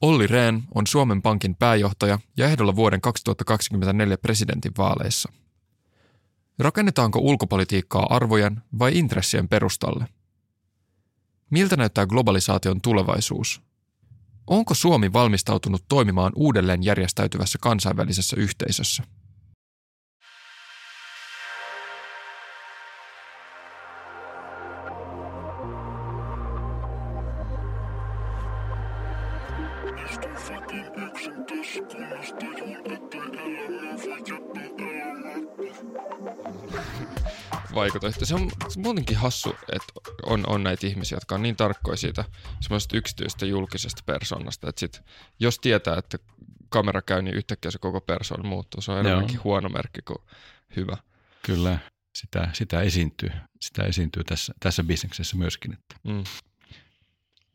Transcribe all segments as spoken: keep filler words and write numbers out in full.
Olli Rehn on Suomen Pankin pääjohtaja ja ehdolla vuoden kaksituhattakaksikymmentäneljä presidentinvaaleissa. Rakennetaanko ulkopolitiikkaa arvojen vai intressien perustalle? Miltä näyttää globalisaation tulevaisuus? Onko Suomi valmistautunut toimimaan uudelleen järjestäytyvässä kansainvälisessä yhteisössä? Vaikutusta. Se on muutenkin hassu, että on, on näitä ihmisiä, jotka on niin tarkkoja siitä semmoisesta yksityisestä julkisesta persoonasta, että sit, jos tietää, että kamera käy, niin yhtäkkiä se koko persoon muuttuu. Se on enemmänkin huono merkki kuin hyvä. Kyllä, sitä, sitä esiintyy. Sitä esiintyy tässä, tässä bisneksessä myöskin. Että. Mm.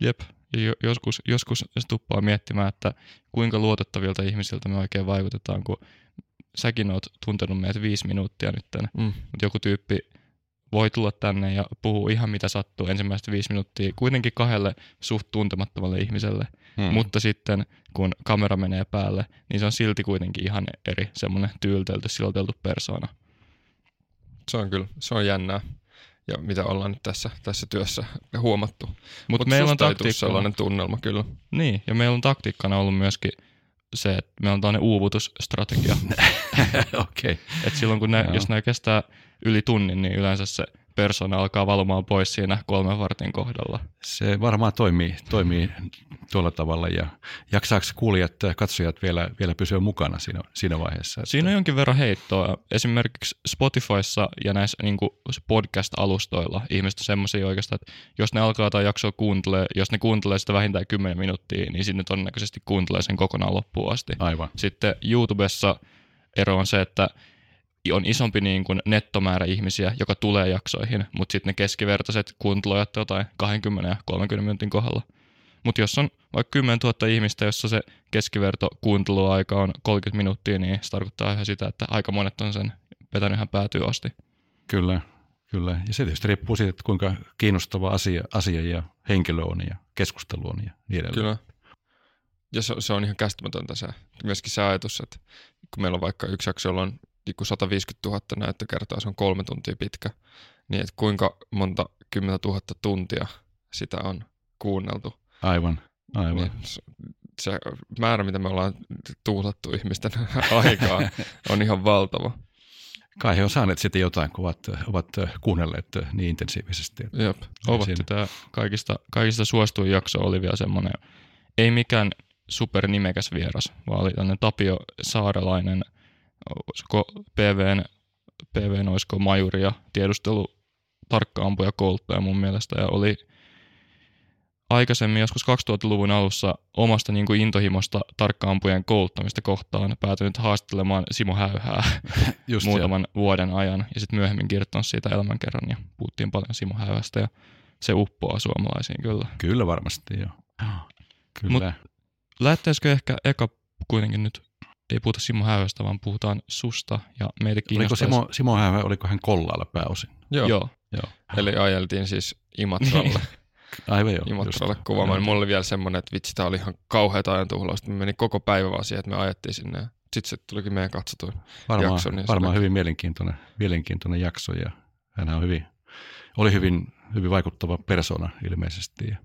Jep, jo, joskus, joskus tuppaa miettimään, että kuinka luotettavilta ihmisiltä me oikein vaikutetaan, kun säkin oot tuntenut meitä viisi minuuttia nyt tänne, mm. mutta joku tyyppi voi tulla tänne ja puhuu ihan mitä sattuu ensimmäistä viisi minuuttia kuitenkin kahdelle suht tuntemattomalle ihmiselle, mm. mutta sitten kun kamera menee päälle, niin se on silti kuitenkin ihan eri semmoinen tyyltelty, siloteltu persoona. Se on kyllä, se on jännää ja mitä ollaan nyt tässä, tässä työssä huomattu. Mutta meillä on taktiikka sellainen tunnelma kyllä. Niin, ja meillä on taktiikkana ollut myöskin se, että meillä on tällainen uuvutusstrategia. Okay. Et silloin, kun nää, jos nämä kestää yli tunnin, niin yleensä se persona alkaa valumaan pois siinä kolmen vartin kohdalla. Se varmaan toimii, toimii tuolla tavalla. Ja jaksaako kuulijat ja katsojat vielä, vielä pysyä mukana siinä, siinä vaiheessa? Että siinä on jonkin verran heittoa. Esimerkiksi Spotifyssa ja näissä niin kuin podcast-alustoilla ihmiset on semmoisia oikeastaan, että jos ne alkaa tai jaksoa kuuntelee, jos ne kuuntelee sitä vähintään kymmenen minuuttia, niin sitten ne todennäköisesti kuuntelee sen kokonaan loppuun asti. Aivan. Sitten YouTubessa ero on se, että on isompi niin kuin nettomäärä ihmisiä, joka tulee jaksoihin, mutta sitten ne keskivertaiset kuuntelujat jotain kaksikymmentä ja kolmekymmentä minuutin kohdalla. Mutta jos on vaikka kymmenentuhatta ihmistä, jossa se keskiverto kuunteluaika on kolmekymmentä minuuttia, niin se tarkoittaa ihan sitä, että aika monet on sen vetänyt ihan päätyy asti. Kyllä, kyllä. Ja se tietysti riippuu siitä, kuinka kiinnostava asia, asia ja henkilö on ja keskustelu on ja niin edelleen. Kyllä. Ja se, se on ihan käsittämätöntä se, myöskin se ajatus, että kun meillä on vaikka yksi jakso, jolla on sataviisikymmentätuhatta näyttökertaa, se on kolme tuntia pitkä, niin että kuinka monta kymmenentuhatta tuntia sitä on kuunneltu. Aivan, aivan. Niin se määrä, mitä me ollaan tuulattu ihmisten aikaa, on ihan valtava. Kai he on saaneet sitten jotain, kun ovat, ovat kuunnelleet niin intensiivisesti. Jep, ovat tätä kaikista, kaikista suosituin jakso oli vielä semmoinen, ei mikään supernimekäs vieras, vaan oli tämmöinen Tapio Saarelainen, olisiko PVn, PVn olisiko majuri ja tiedustelu tarkka ampuja kouluttaja mun mielestä, ja oli aikaisemmin joskus kaksituhattaluvun alussa omasta niin kuin intohimosta tarkka ampujan kouluttamista kohtaan päätynyt haastattelemaan Simo Häyhää muutaman siellä. vuoden ajan, ja sitten myöhemmin kirjoittanut siitä elämänkerran, ja puhuttiin paljon Simo Häyhästä, ja se uppoaa suomalaisiin kyllä. Kyllä varmasti, joo. Kyllä. Mut lähtäisikö ehkä eka kuitenkin nyt, ei puhuta Simo Häyhästä, vaan puhutaan susta ja meitä kiinnostaisi. Oliko Simo, Simo Häyhä, oliko hän Kollaalla pääosin? Joo. joo. joo. Eli ajeltiin siis Imatralle. Aivan joo. Imatralle kuvaamaan. Mulla oli vielä semmoinen, että vitsi, tää oli ihan kauheata ajantuhlausta. Me meni koko päivä vaan siihen, että me ajettiin sinne. Sitten se tulikin meidän katsotuin varmaan, jakso. Niin varmaan hyvin mielenkiintoinen, mielenkiintoinen jakso, ja hänhän on hyvin, oli hyvin, hyvin vaikuttava persona ilmeisesti. Ja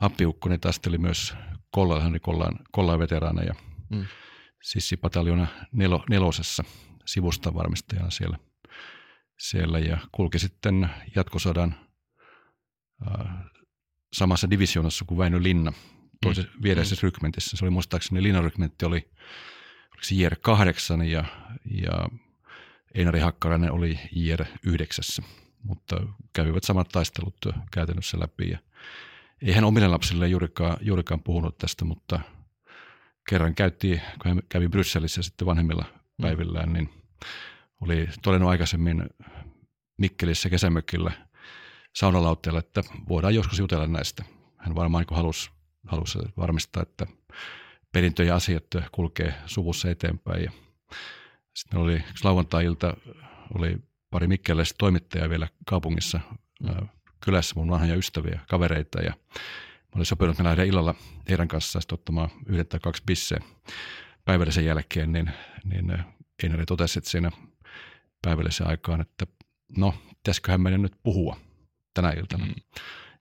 appiukkonen taas oli myös Kollalla, hän oli Kollaan, Kollaan veteraana ja mm. Sissi-pataljoona nelo, nelosessa sivusta varmistajana siellä, siellä ja kulki sitten jatkosodan äh, samassa divisioonassa kuin Väinö Linna toisessa mm. viereisessä mm. rykmentissä. Se oli muistaakseni, Linnan rykmentti oli J R kahdeksan ja, ja Eineri Hakkarainen oli J R yhdeksän, mutta kävivät samat taistelut käytännössä läpi. Ja ei hän omille lapsille juurikaan, juurikaan puhunut tästä, mutta kerran käytiin, kun hän kävi Brysselissä sitten vanhemmilla päivillään, niin oli todennut aikaisemmin Mikkelissä kesämökillä saunalautteella, että voidaan joskus jutella näistä. Hän varmaan niin halusi, halusi varmistaa, että perintö ja asiat kulkee suvussa eteenpäin. Sitten oli lauantai-ilta, oli pari mikkeliläistä toimittajaa vielä kaupungissa mm. kylässä, mun vanhoja ystäviä, kavereita, ja Mä olin sopinut, että mä lähden illalla heidän kanssaan ottamaan yhden tai kaksi bisseä päivällisen jälkeen, niin, niin Eineri totesi siinä päivällisen aikaan, että no, pitäisiköhän meidän nyt puhua tänä iltana. Mm.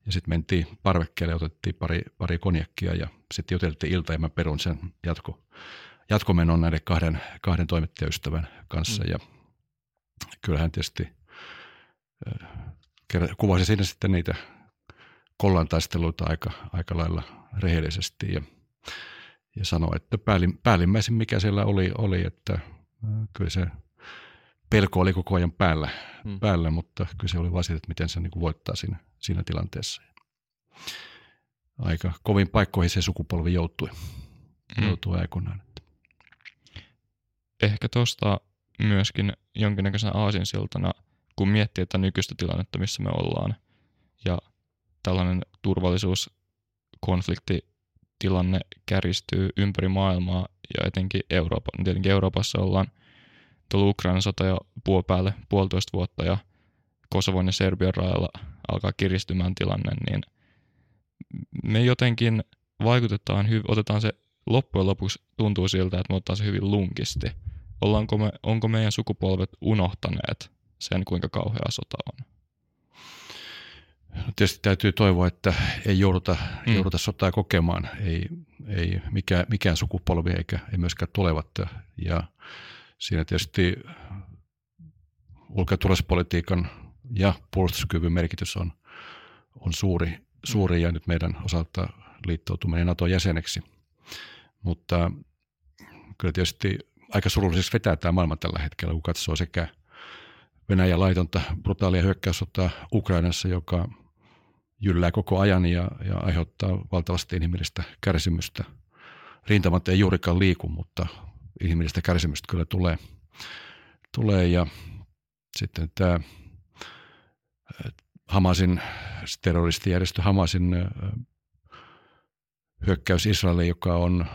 Ja sitten mentiin parvekkeelle, otettiin pari, pari konjakkia ja sitten juteltiin ilta ja mä perun sen jatko, jatkomenon näiden kahden, kahden toimittajaystävän kanssa. Mm. Ja kyllähän tietysti kuvasi siinä sitten niitä Kollan taisteluita aika, aika lailla rehellisesti ja, ja sanoi, että päällim, päällimmäisin mikä siellä oli, oli, että kyllä se pelko oli koko ajan päällä, hmm. päällä mutta kyllä se oli vain siitä, että miten se niin kuin voittaa siinä, siinä tilanteessa. Aika kovin paikkoihin se sukupolvi joutui, hmm. joutui aikoinaan. Ehkä tuosta myöskin jonkinnäköisenä aasinsiltana, kun miettii tätä nykyistä tilannetta, missä me ollaan ja tällainen turvallisuuskonfliktitilanne kärjistyy ympäri maailmaa ja etenkin Euroopan. Tietenkin Euroopassa ollaan tullut Ukrainan sota jo puol päälle puolitoista vuotta ja Kosovon ja Serbian rajalla alkaa kiristymään tilanne, niin me jotenkin vaikutetaan, otetaan se loppujen lopuksi tuntuu siltä, että me otetaan se hyvin lunkisti. Ollaanko me, onko meidän sukupolvet unohtaneet sen, kuinka kauhea sota on? No tietysti täytyy toivoa, että ei jouduta, mm. jouduta sotaa kokemaan, ei, ei mikään, mikään sukupolvi eikä ei myöskään tulevat. Ja siinä tietysti ulko- ja turvallisuuspolitiikan ja puolustuskyvyn merkitys on, on suuri, suuri ja nyt meidän osalta liittoutuminen NATO-jäseneksi. Mutta kyllä tietysti aika surulliseksi vetää tämä maailma tällä hetkellä, kun katsoo sekä Venäjän laitonta brutaalia hyökkäyssotaa Ukrainassa, joka jyllää koko ajan ja, ja aiheuttaa valtavasti inhimillistä kärsimystä. Rintamat ei juurikaan liiku, mutta inhimillistä kärsimystä kyllä tulee. tulee. Ja sitten tämä Hamasin, terroristijärjestö Hamasin hyökkäys Israeliin, joka on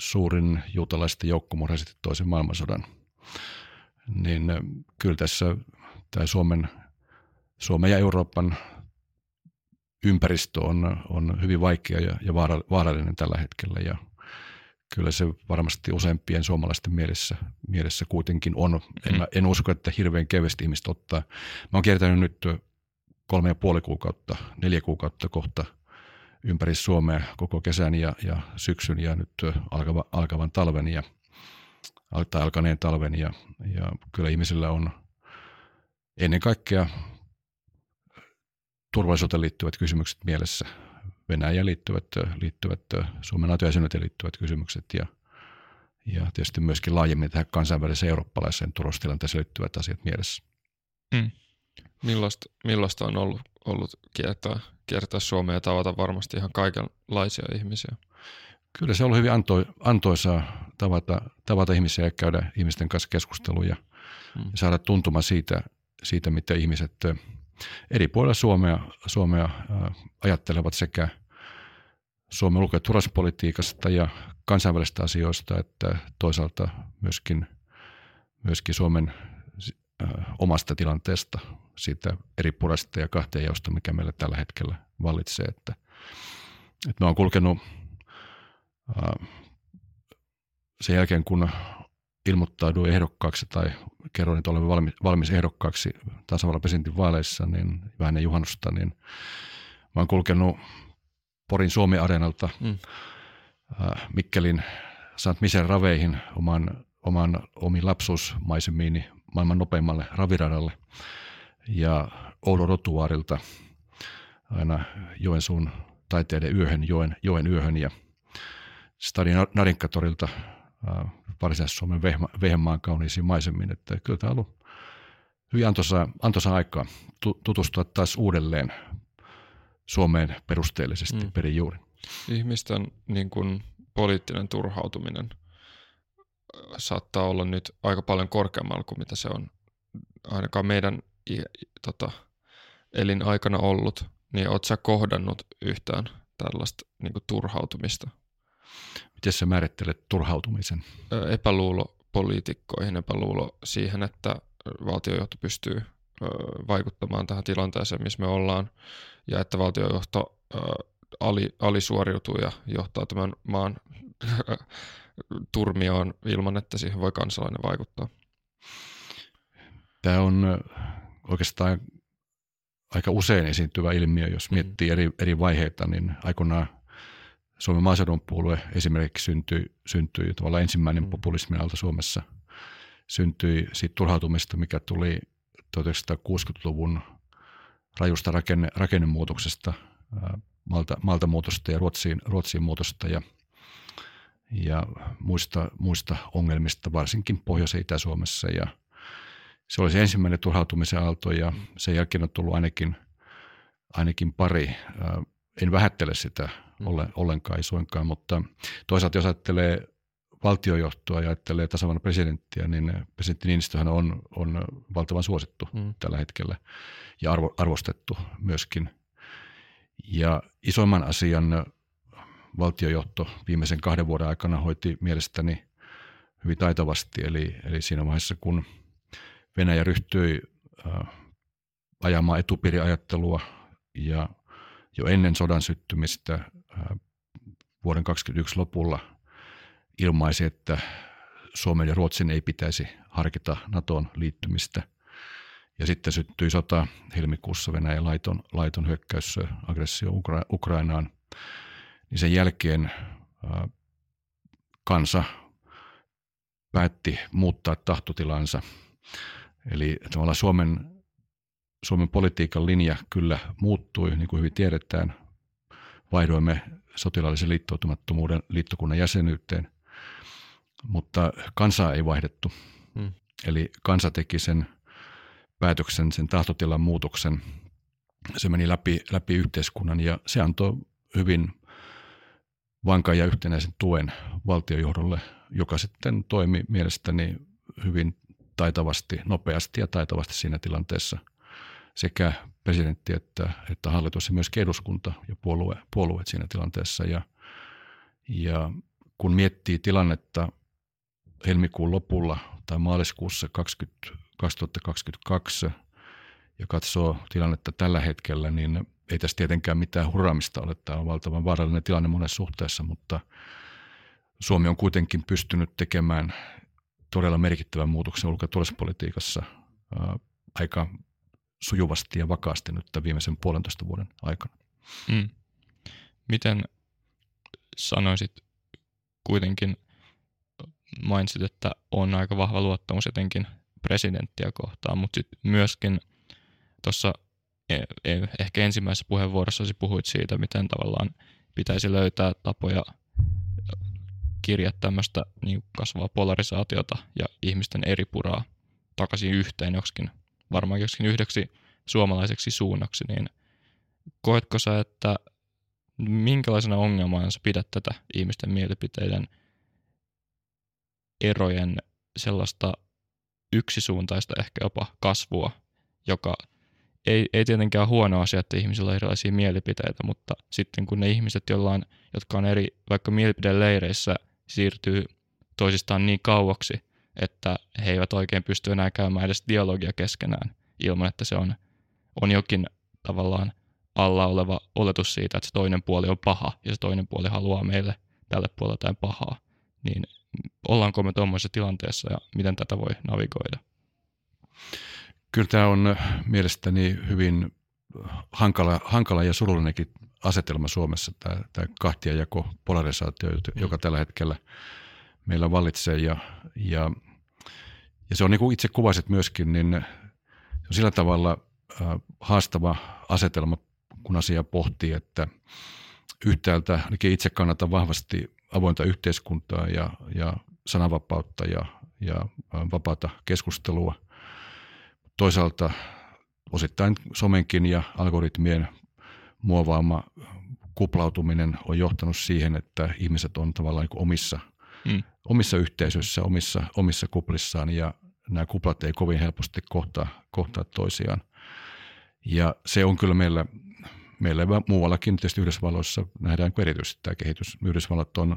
suurin juutalaisten joukkomurha sitten toisen maailmansodan. Niin kyllä tässä tämä Suomen, Suomen ja Euroopan ympäristö on, on hyvin vaikea ja, ja vaarallinen tällä hetkellä ja kyllä se varmasti useimpien suomalaisten mielessä, mielessä kuitenkin on. Mm-hmm. En, mä, en usko, että hirveän kevyesti ihmiset ottaa. Mä oon kiertänyt nyt kolme ja puoli kuukautta, neljä kuukautta kohta ympäri Suomea koko kesän ja, ja syksyn ja nyt alkava, alkavan talven ja tai alkaneen talven ja, ja kyllä ihmisillä on ennen kaikkea turvallisuuteen liittyvät kysymykset mielessä, Venäjään liittyvät, liittyvät Suomen NATO-jäsenyyteen liittyvät kysymykset ja, ja tietysti myöskin laajemmin tähän kansainväliseen eurooppalaiseen turvallisuustilanteeseen liittyvät asiat mielessä. Mm. Millaista, millaista on ollut, ollut kiertää, kiertää Suomea ja tavata varmasti ihan kaikenlaisia ihmisiä? Kyllä se on ollut hyvin anto, antoisaa tavata, tavata ihmisiä ja käydä ihmisten kanssa keskusteluja mm. ja saada tuntuma siitä, siitä, mitä ihmiset eri puolilla Suomea, Suomea äh, ajattelevat sekä Suomen ulko- ja turvallisuuspolitiikasta ja kansainvälisistä asioista, että toisaalta myöskin, myöskin Suomen äh, omasta tilanteesta, siitä eri puolesta ja kahtiajaosta, mikä meillä tällä hetkellä vallitsee. Että, että mä oon kulkenut sen jälkeen, kun ilmoittauduin ehdokkaaksi tai kerroin, että olen valmis, valmis ehdokkaaksi tasavallan presidentin vaaleissa, niin vähän ne juhannusta, niin mä olen kulkenut Porin Suomi-areenalta mm. Mikkelin Saint Michel raveihin oman, oman, omiin lapsuusmaisemiini maailman nopeimmalle raviradalle ja Oulun rotuaarilta aina Joensuun taiteiden yöhön, joen, joen yöhön ja Stadin Narinkatorilta äh, Varsinais-Suomen Vehmaan kauniisiin maisemiin. Että kyllä tämä on ollut hyvin antoisaa, antoisaa aikaa tutustua taas uudelleen Suomeen perusteellisesti mm. perin juuri. Ihmisten niin kun, poliittinen turhautuminen saattaa olla nyt aika paljon korkeammalla kuin mitä se on ainakaan meidän tota, elinaikana ollut. Niin oletko sä kohdannut yhtään tällaista niin kun, turhautumista? Miten sä määrittelet turhautumisen? Epäluulo poliitikkoihin, epäluulo siihen, että valtiojohto pystyy vaikuttamaan tähän tilanteeseen, missä me ollaan, ja että valtiojohto ali, alisuoriutuu ja johtaa tämän maan turmioon ilman, että siihen voi kansalainen vaikuttaa. Tämä on oikeastaan aika usein esiintyvä ilmiö, jos miettii eri, eri vaiheita, niin aikoinaan Suomen maaseudun puolue esimerkiksi syntyi, syntyi tavallaan ensimmäinen mm. populismin alta Suomessa, syntyi siitä turhautumista, mikä tuli tuhatyhdeksänsataakuudenkymmenen luvun rajusta rakenne, rakennemuutoksesta, maalta, maalta muutosta ja Ruotsiin, Ruotsiin muutosta ja, ja muista, muista ongelmista, varsinkin Pohjois- ja Itä-Suomessa. Ja se oli se ensimmäinen turhautumisen aalto ja sen jälkeen on tullut ainakin, ainakin pari. En vähättele sitä ollenkaan, ei suinkaan, mutta toisaalta jos ajattelee valtiojohtoa ja ajattelee tasavallan presidenttiä, niin presidentti Niinistöhän on, on valtavan suosittu mm. tällä hetkellä ja arvo, arvostettu myöskin. Ja isoimman asian valtiojohto viimeisen kahden vuoden aikana hoiti mielestäni hyvin taitavasti, eli, eli siinä vaiheessa kun Venäjä ryhtyi äh, ajamaan etupiiriajattelua ja jo ennen sodan syttymistä äh, vuoden kaksikymmentäyksi lopulla ilmaisi, että Suomen ja Ruotsin ei pitäisi harkita NATOon liittymistä. Ja sitten syttyi sota helmikuussa Venäjän laiton, laiton hyökkäys, aggressio Ukra- Ukrainaan. Niin sen jälkeen äh, kansa päätti muuttaa tahtotilansa. Eli tavallaan Suomen, Suomen politiikan linja kyllä muuttui, niin kuin hyvin tiedetään. Vaihdoimme sotilaallisen liittoutumattomuuden liittokunnan jäsenyyteen, mutta kansaa ei vaihdettu. Hmm. Eli kansa teki sen päätöksen, sen tahtotilan muutoksen. Se meni läpi, läpi yhteiskunnan ja se antoi hyvin vankan ja yhtenäisen tuen valtiojohdolle, joka sitten toimi mielestäni hyvin taitavasti, nopeasti ja taitavasti siinä tilanteessa sekä presidentti että, että hallitus ja myöskin eduskunta ja puolue, puolueet siinä tilanteessa. Ja, ja kun miettii tilannetta helmikuun lopulla tai maaliskuussa kaksituhattakaksikymmentäkaksi ja katsoo tilannetta tällä hetkellä, niin ei tässä tietenkään mitään hurraamista ole. Tämä on valtavan vaarallinen tilanne monessa suhteessa, mutta Suomi on kuitenkin pystynyt tekemään todella merkittävän muutoksen ulko- ja turvallisuuspolitiikassa ää, aika sujuvasti ja vakaasti nyt viimeisen puolentoista vuoden aikana. Mm. Miten sanoisit kuitenkin, mainitsit, että on aika vahva luottamus jotenkin presidenttiä kohtaan, mutta sitten myöskin tuossa ehkä ensimmäisessä puheenvuorossasi puhuit siitä, miten tavallaan pitäisi löytää tapoja kirjaa tämmöistä niin kasvavaa polarisaatiota ja ihmisten eripuraa takaisin yhteen joksikin, varmaan joksikin yhdeksi suomalaiseksi suunnaksi, niin koetko sä, että minkälaisena ongelmana sä pidät tätä ihmisten mielipiteiden erojen sellaista yksisuuntaista ehkä jopa kasvua, joka ei, ei tietenkään huono asia, että ihmisillä on erilaisia mielipiteitä, mutta sitten kun ne ihmiset, jollain, jotka on eri vaikka mielipideleireissä, siirtyy toisistaan niin kauaksi, että he eivät oikein pysty enää käymään edes dialogia keskenään ilman, että se on, on jokin tavallaan alla oleva oletus siitä, että se toinen puoli on paha ja se toinen puoli haluaa meille tälle puolelle jotain pahaa. Niin ollaanko me tuommoisessa tilanteessa ja miten tätä voi navigoida? Kyllä tämä on mielestäni hyvin hankala, hankala ja surullinenkin asetelma Suomessa, tämä, tämä kahtiajako, polarisaatio, joka tällä hetkellä meillä vallitsee. Ja, ja, ja se on niin kuin itse kuvasit myöskin, niin se on sillä tavalla haastava asetelma, kun asiaa pohtii, että yhtäältä ainakin itse kannatan vahvasti avointa yhteiskuntaa ja, ja sananvapautta ja, ja vapaata keskustelua. Toisaalta osittain somenkin ja algoritmien muovaama kuplautuminen on johtanut siihen, että ihmiset on tavallaan niin omissa, mm. omissa yhteisöissä, omissa, omissa kuplissaan ja nämä kuplat ei kovin helposti kohtaa, kohtaa toisiaan. Ja se on kyllä meillä, meillä muuallakin, tietysti Yhdysvalloissa nähdään erityisesti tämä kehitys. Yhdysvallat on,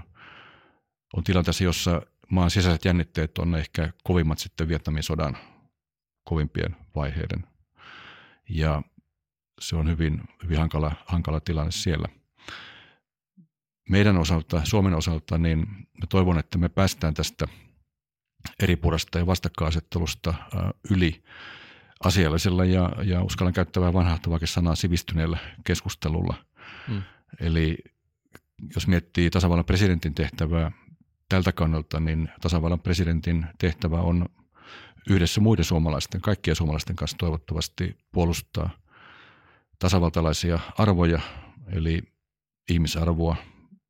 on tilanteessa, jossa maan sisäiset jännitteet on ehkä kovimmat sitten Vietnamin sodan kovimpien vaiheiden. Ja se on hyvin, hyvin hankala, hankala tilanne siellä. meidän osalta, Suomen osalta, niin mä toivon, että me päästään tästä eripurasta ja vastakkainasettelusta yli asiallisella ja, ja uskallan käyttää vähän vanhahtavaakin sanaa sivistyneellä keskustelulla. Mm. Eli jos miettii tasavallan presidentin tehtävää tältä kannalta, niin tasavallan presidentin tehtävä on yhdessä muiden suomalaisten, kaikkien suomalaisten kanssa toivottavasti puolustaa tasavaltalaisia arvoja, eli ihmisarvoa,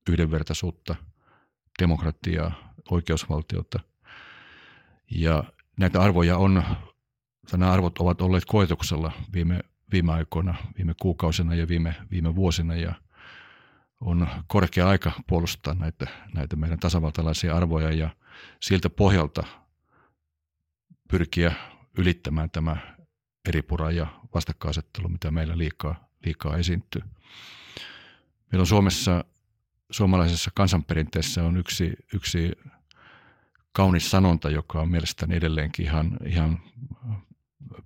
yhdenvertaisuutta, demokratiaa, oikeusvaltiota. Ja näitä arvoja on, nämä arvot ovat olleet koetuksella viime, viime aikoina, viime kuukausina ja viime, viime vuosina, ja on korkea aika puolustaa näitä, näitä meidän tasavaltalaisia arvoja ja siltä pohjalta pyrkiä ylittämään tämä eripura ja vastakkainasettelu, mitä meillä liikaa, liikaa esiintyy. Meillä on Suomessa, suomalaisessa kansanperinteessä on yksi, yksi kaunis sanonta, joka on mielestäni edelleenkin ihan, ihan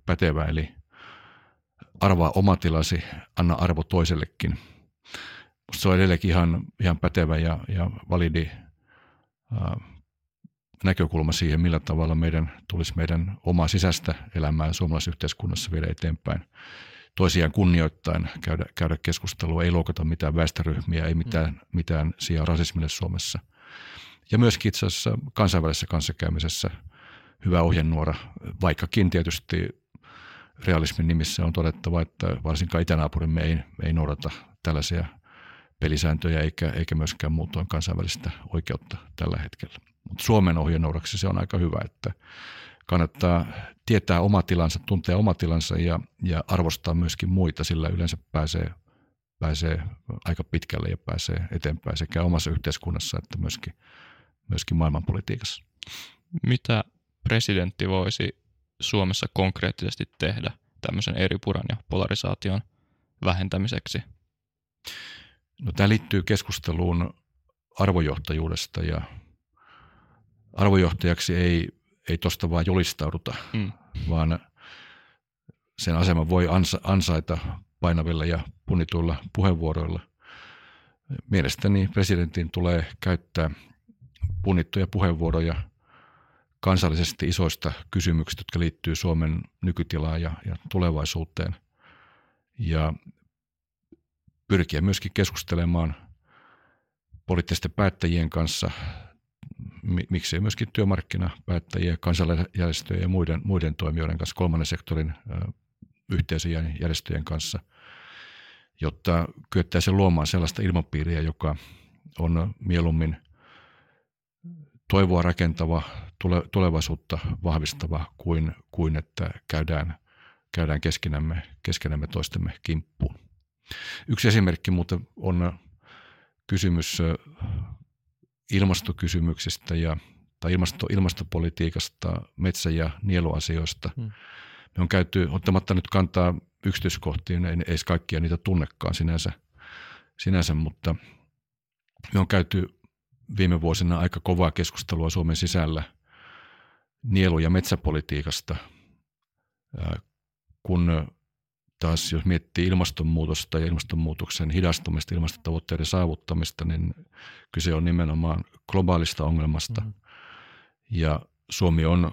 pätevä, eli arvaa oma tilasi, anna arvo toisellekin. Musta se on edelleenkin ihan, ihan pätevä ja, ja validi äh, näkökulma siihen, millä tavalla meidän tulisi meidän omaa sisäistä elämää suomalaisessa yhteiskunnassa viedä eteenpäin. Toisiaan kunnioittain käydä, käydä keskustelua, ei loukata mitään väestöryhmiä, ei mitään, mitään sijaa rasismille Suomessa. Ja myöskin itse asiassa kansainvälisessä kanssakäymisessä hyvä ohjenuora, vaikkakin tietysti realismin nimissä on todettava, että varsinkaan itänaapurimme ei, ei noudata tällaisia pelisääntöjä eikä, eikä myöskään muutoin kansainvälistä oikeutta tällä hetkellä. Mutta Suomen ohjenuoraksi se on aika hyvä, että kannattaa tietää oma tilansa, tuntea oma tilansa ja, ja arvostaa myöskin muita, sillä yleensä pääsee, pääsee aika pitkälle ja pääsee eteenpäin sekä omassa yhteiskunnassa että myöskin, myöskin maailmanpolitiikassa. Mitä presidentti voisi Suomessa konkreettisesti tehdä tämmöisen eripuran ja polarisaation vähentämiseksi? No, tämä liittyy keskusteluun arvojohtajuudesta ja arvojohtajaksi ei ei tuosta vaan julistauduta, mm. vaan sen aseman voi ansaita painavilla ja punituilla puheenvuoroilla. Mielestäni presidentin tulee käyttää punittuja puheenvuoroja kansallisesti isoista kysymyksistä, jotka liittyy Suomen nykytilaan ja, ja tulevaisuuteen. Ja pyrkiä myöskin keskustelemaan poliittisten päättäjien kanssa, miksei myöskin työmarkkinapäättäjiä, kansalaisjärjestöjen ja muiden, muiden toimijoiden kanssa, kolmannen sektorin äh, yhteisöjen järjestöjen kanssa, jotta kyettäisiin luomaan sellaista ilmapiiriä, joka on mieluummin toivoa rakentava, tule, tulevaisuutta vahvistava kuin, kuin että käydään, käydään keskenämme, keskenämme toistemme kimppuun. Yksi esimerkki muuten on kysymys äh, ilmastokysymyksistä ja, tai ilmasto, ilmastopolitiikasta, metsä- ja nieluasioista. Hmm. Me on käyty, ottamatta nyt kantaa yksityiskohtiin, ei edes kaikkia niitä tunnekaan sinänsä, sinänsä, mutta me on käyty viime vuosina aika kovaa keskustelua Suomen sisällä nielu- ja metsäpolitiikasta, kun taas jos miettii ilmastonmuutosta ja ilmastonmuutoksen hidastumista, ilmastotavoitteiden saavuttamista, niin kyse on nimenomaan globaalista ongelmasta. Mm-hmm. Ja Suomi on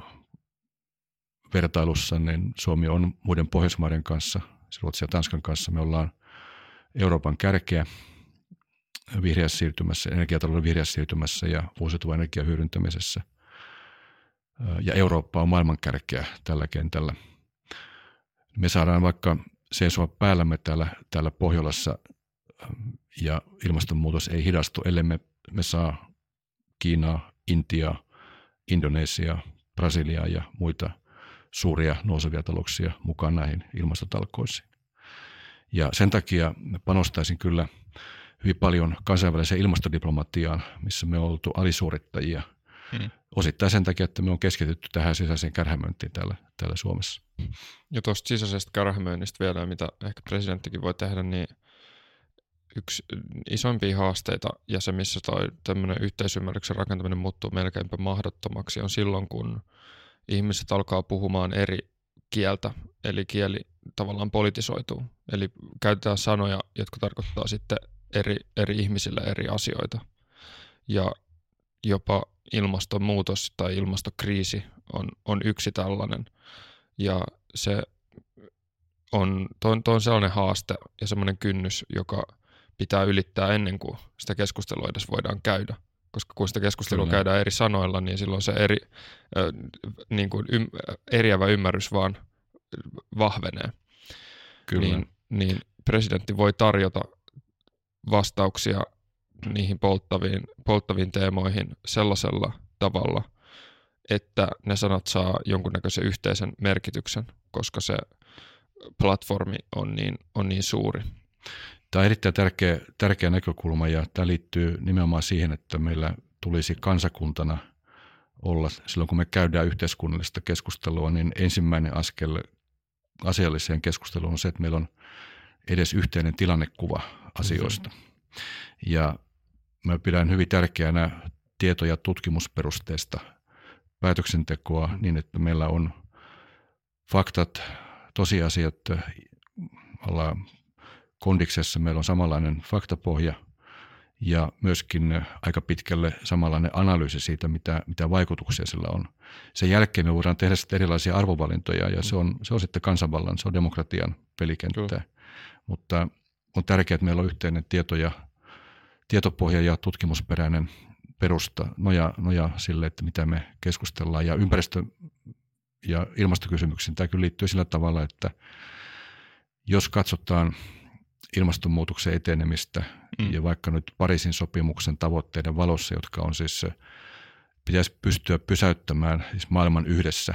vertailussa, niin Suomi on muiden Pohjoismaiden kanssa, Ruotsin ja Tanskan kanssa, me ollaan Euroopan kärkeä vihreässä siirtymässä, energiatalouden vihreässä siirtymässä ja uusiutuvan energian hyödyntämisessä. Ja Eurooppa on maailman kärkeä tällä kentällä. Me saadaan vaikka seisoa päällämme täällä, täällä Pohjolassa ja ilmastonmuutos ei hidastu, ellei me, me saa Kiinaa, Intiaa, Indonesiaa, Brasiliaa ja muita suuria nousevia talouksia mukaan näihin ilmastotalkoisiin. Ja sen takia panostaisin kyllä hyvin paljon kansainväliseen ilmastodiplomatiaan, missä me on oltu alisuorittajia. Hmm. Osittain sen takia, että me on keskitytty tähän sisäiseen kärhämöintiin täällä, täällä Suomessa. Ja tuosta sisäisestä kärhämöinnistä vielä, mitä ehkä presidenttikin voi tehdä, niin yksi isoimpia haasteita ja se, missä tämmöinen yhteisymmärryksen rakentaminen muuttuu melkeinpä mahdottomaksi, on silloin, kun ihmiset alkaa puhumaan eri kieltä, eli kieli tavallaan politisoituu. Eli käytetään sanoja, jotka tarkoittaa sitten eri, eri ihmisillä eri asioita. Ja jopa ilmastonmuutos tai ilmastokriisi on, on yksi tällainen. Ja se on, toi on, toi on sellainen haaste ja sellainen kynnys, joka pitää ylittää ennen kuin sitä keskustelua edes voidaan käydä. Koska kun sitä keskustelua Kyllä. käydään eri sanoilla, niin silloin se eri, äh, niin kuin ym, eriävä ymmärrys vaan vahvenee. Kyllä. Niin, niin presidentti voi tarjota vastauksia niihin polttaviin, polttaviin teemoihin sellaisella tavalla, että ne sanat saa jonkunnäköisen yhteisen merkityksen, koska se platformi on niin, on niin suuri. Tämä on erittäin tärkeä, tärkeä näkökulma ja tämä liittyy nimenomaan siihen, että meillä tulisi kansakuntana olla, silloin kun me käydään yhteiskunnallista keskustelua, niin ensimmäinen askel asialliseen keskusteluun on se, että meillä on edes yhteinen tilannekuva asioista. Ja mä pidän hyvin tärkeänä tieto- ja tutkimusperusteista päätöksentekoa niin, että meillä on faktat, tosiasiat, ollaan kondiksessa, meillä on samanlainen faktapohja ja myöskin aika pitkälle samanlainen analyysi siitä, mitä, mitä vaikutuksia sillä on. Sen jälkeen me voidaan tehdä erilaisia arvovalintoja ja se on, se on sitten kansanvallan, se on demokratian pelikenttää, mutta on tärkeää, että meillä on yhteinen tieto ja, tietopohja ja tutkimusperäinen perusta noja, noja sille, että mitä me keskustellaan. Ja ympäristö- ja ilmastokysymyksiin tämä kyllä liittyy sillä tavalla, että jos katsotaan ilmastonmuutoksen etenemistä mm. ja vaikka nyt Pariisin sopimuksen tavoitteiden valossa, jotka on siis, pitäisi pystyä pysäyttämään siis maailman yhdessä,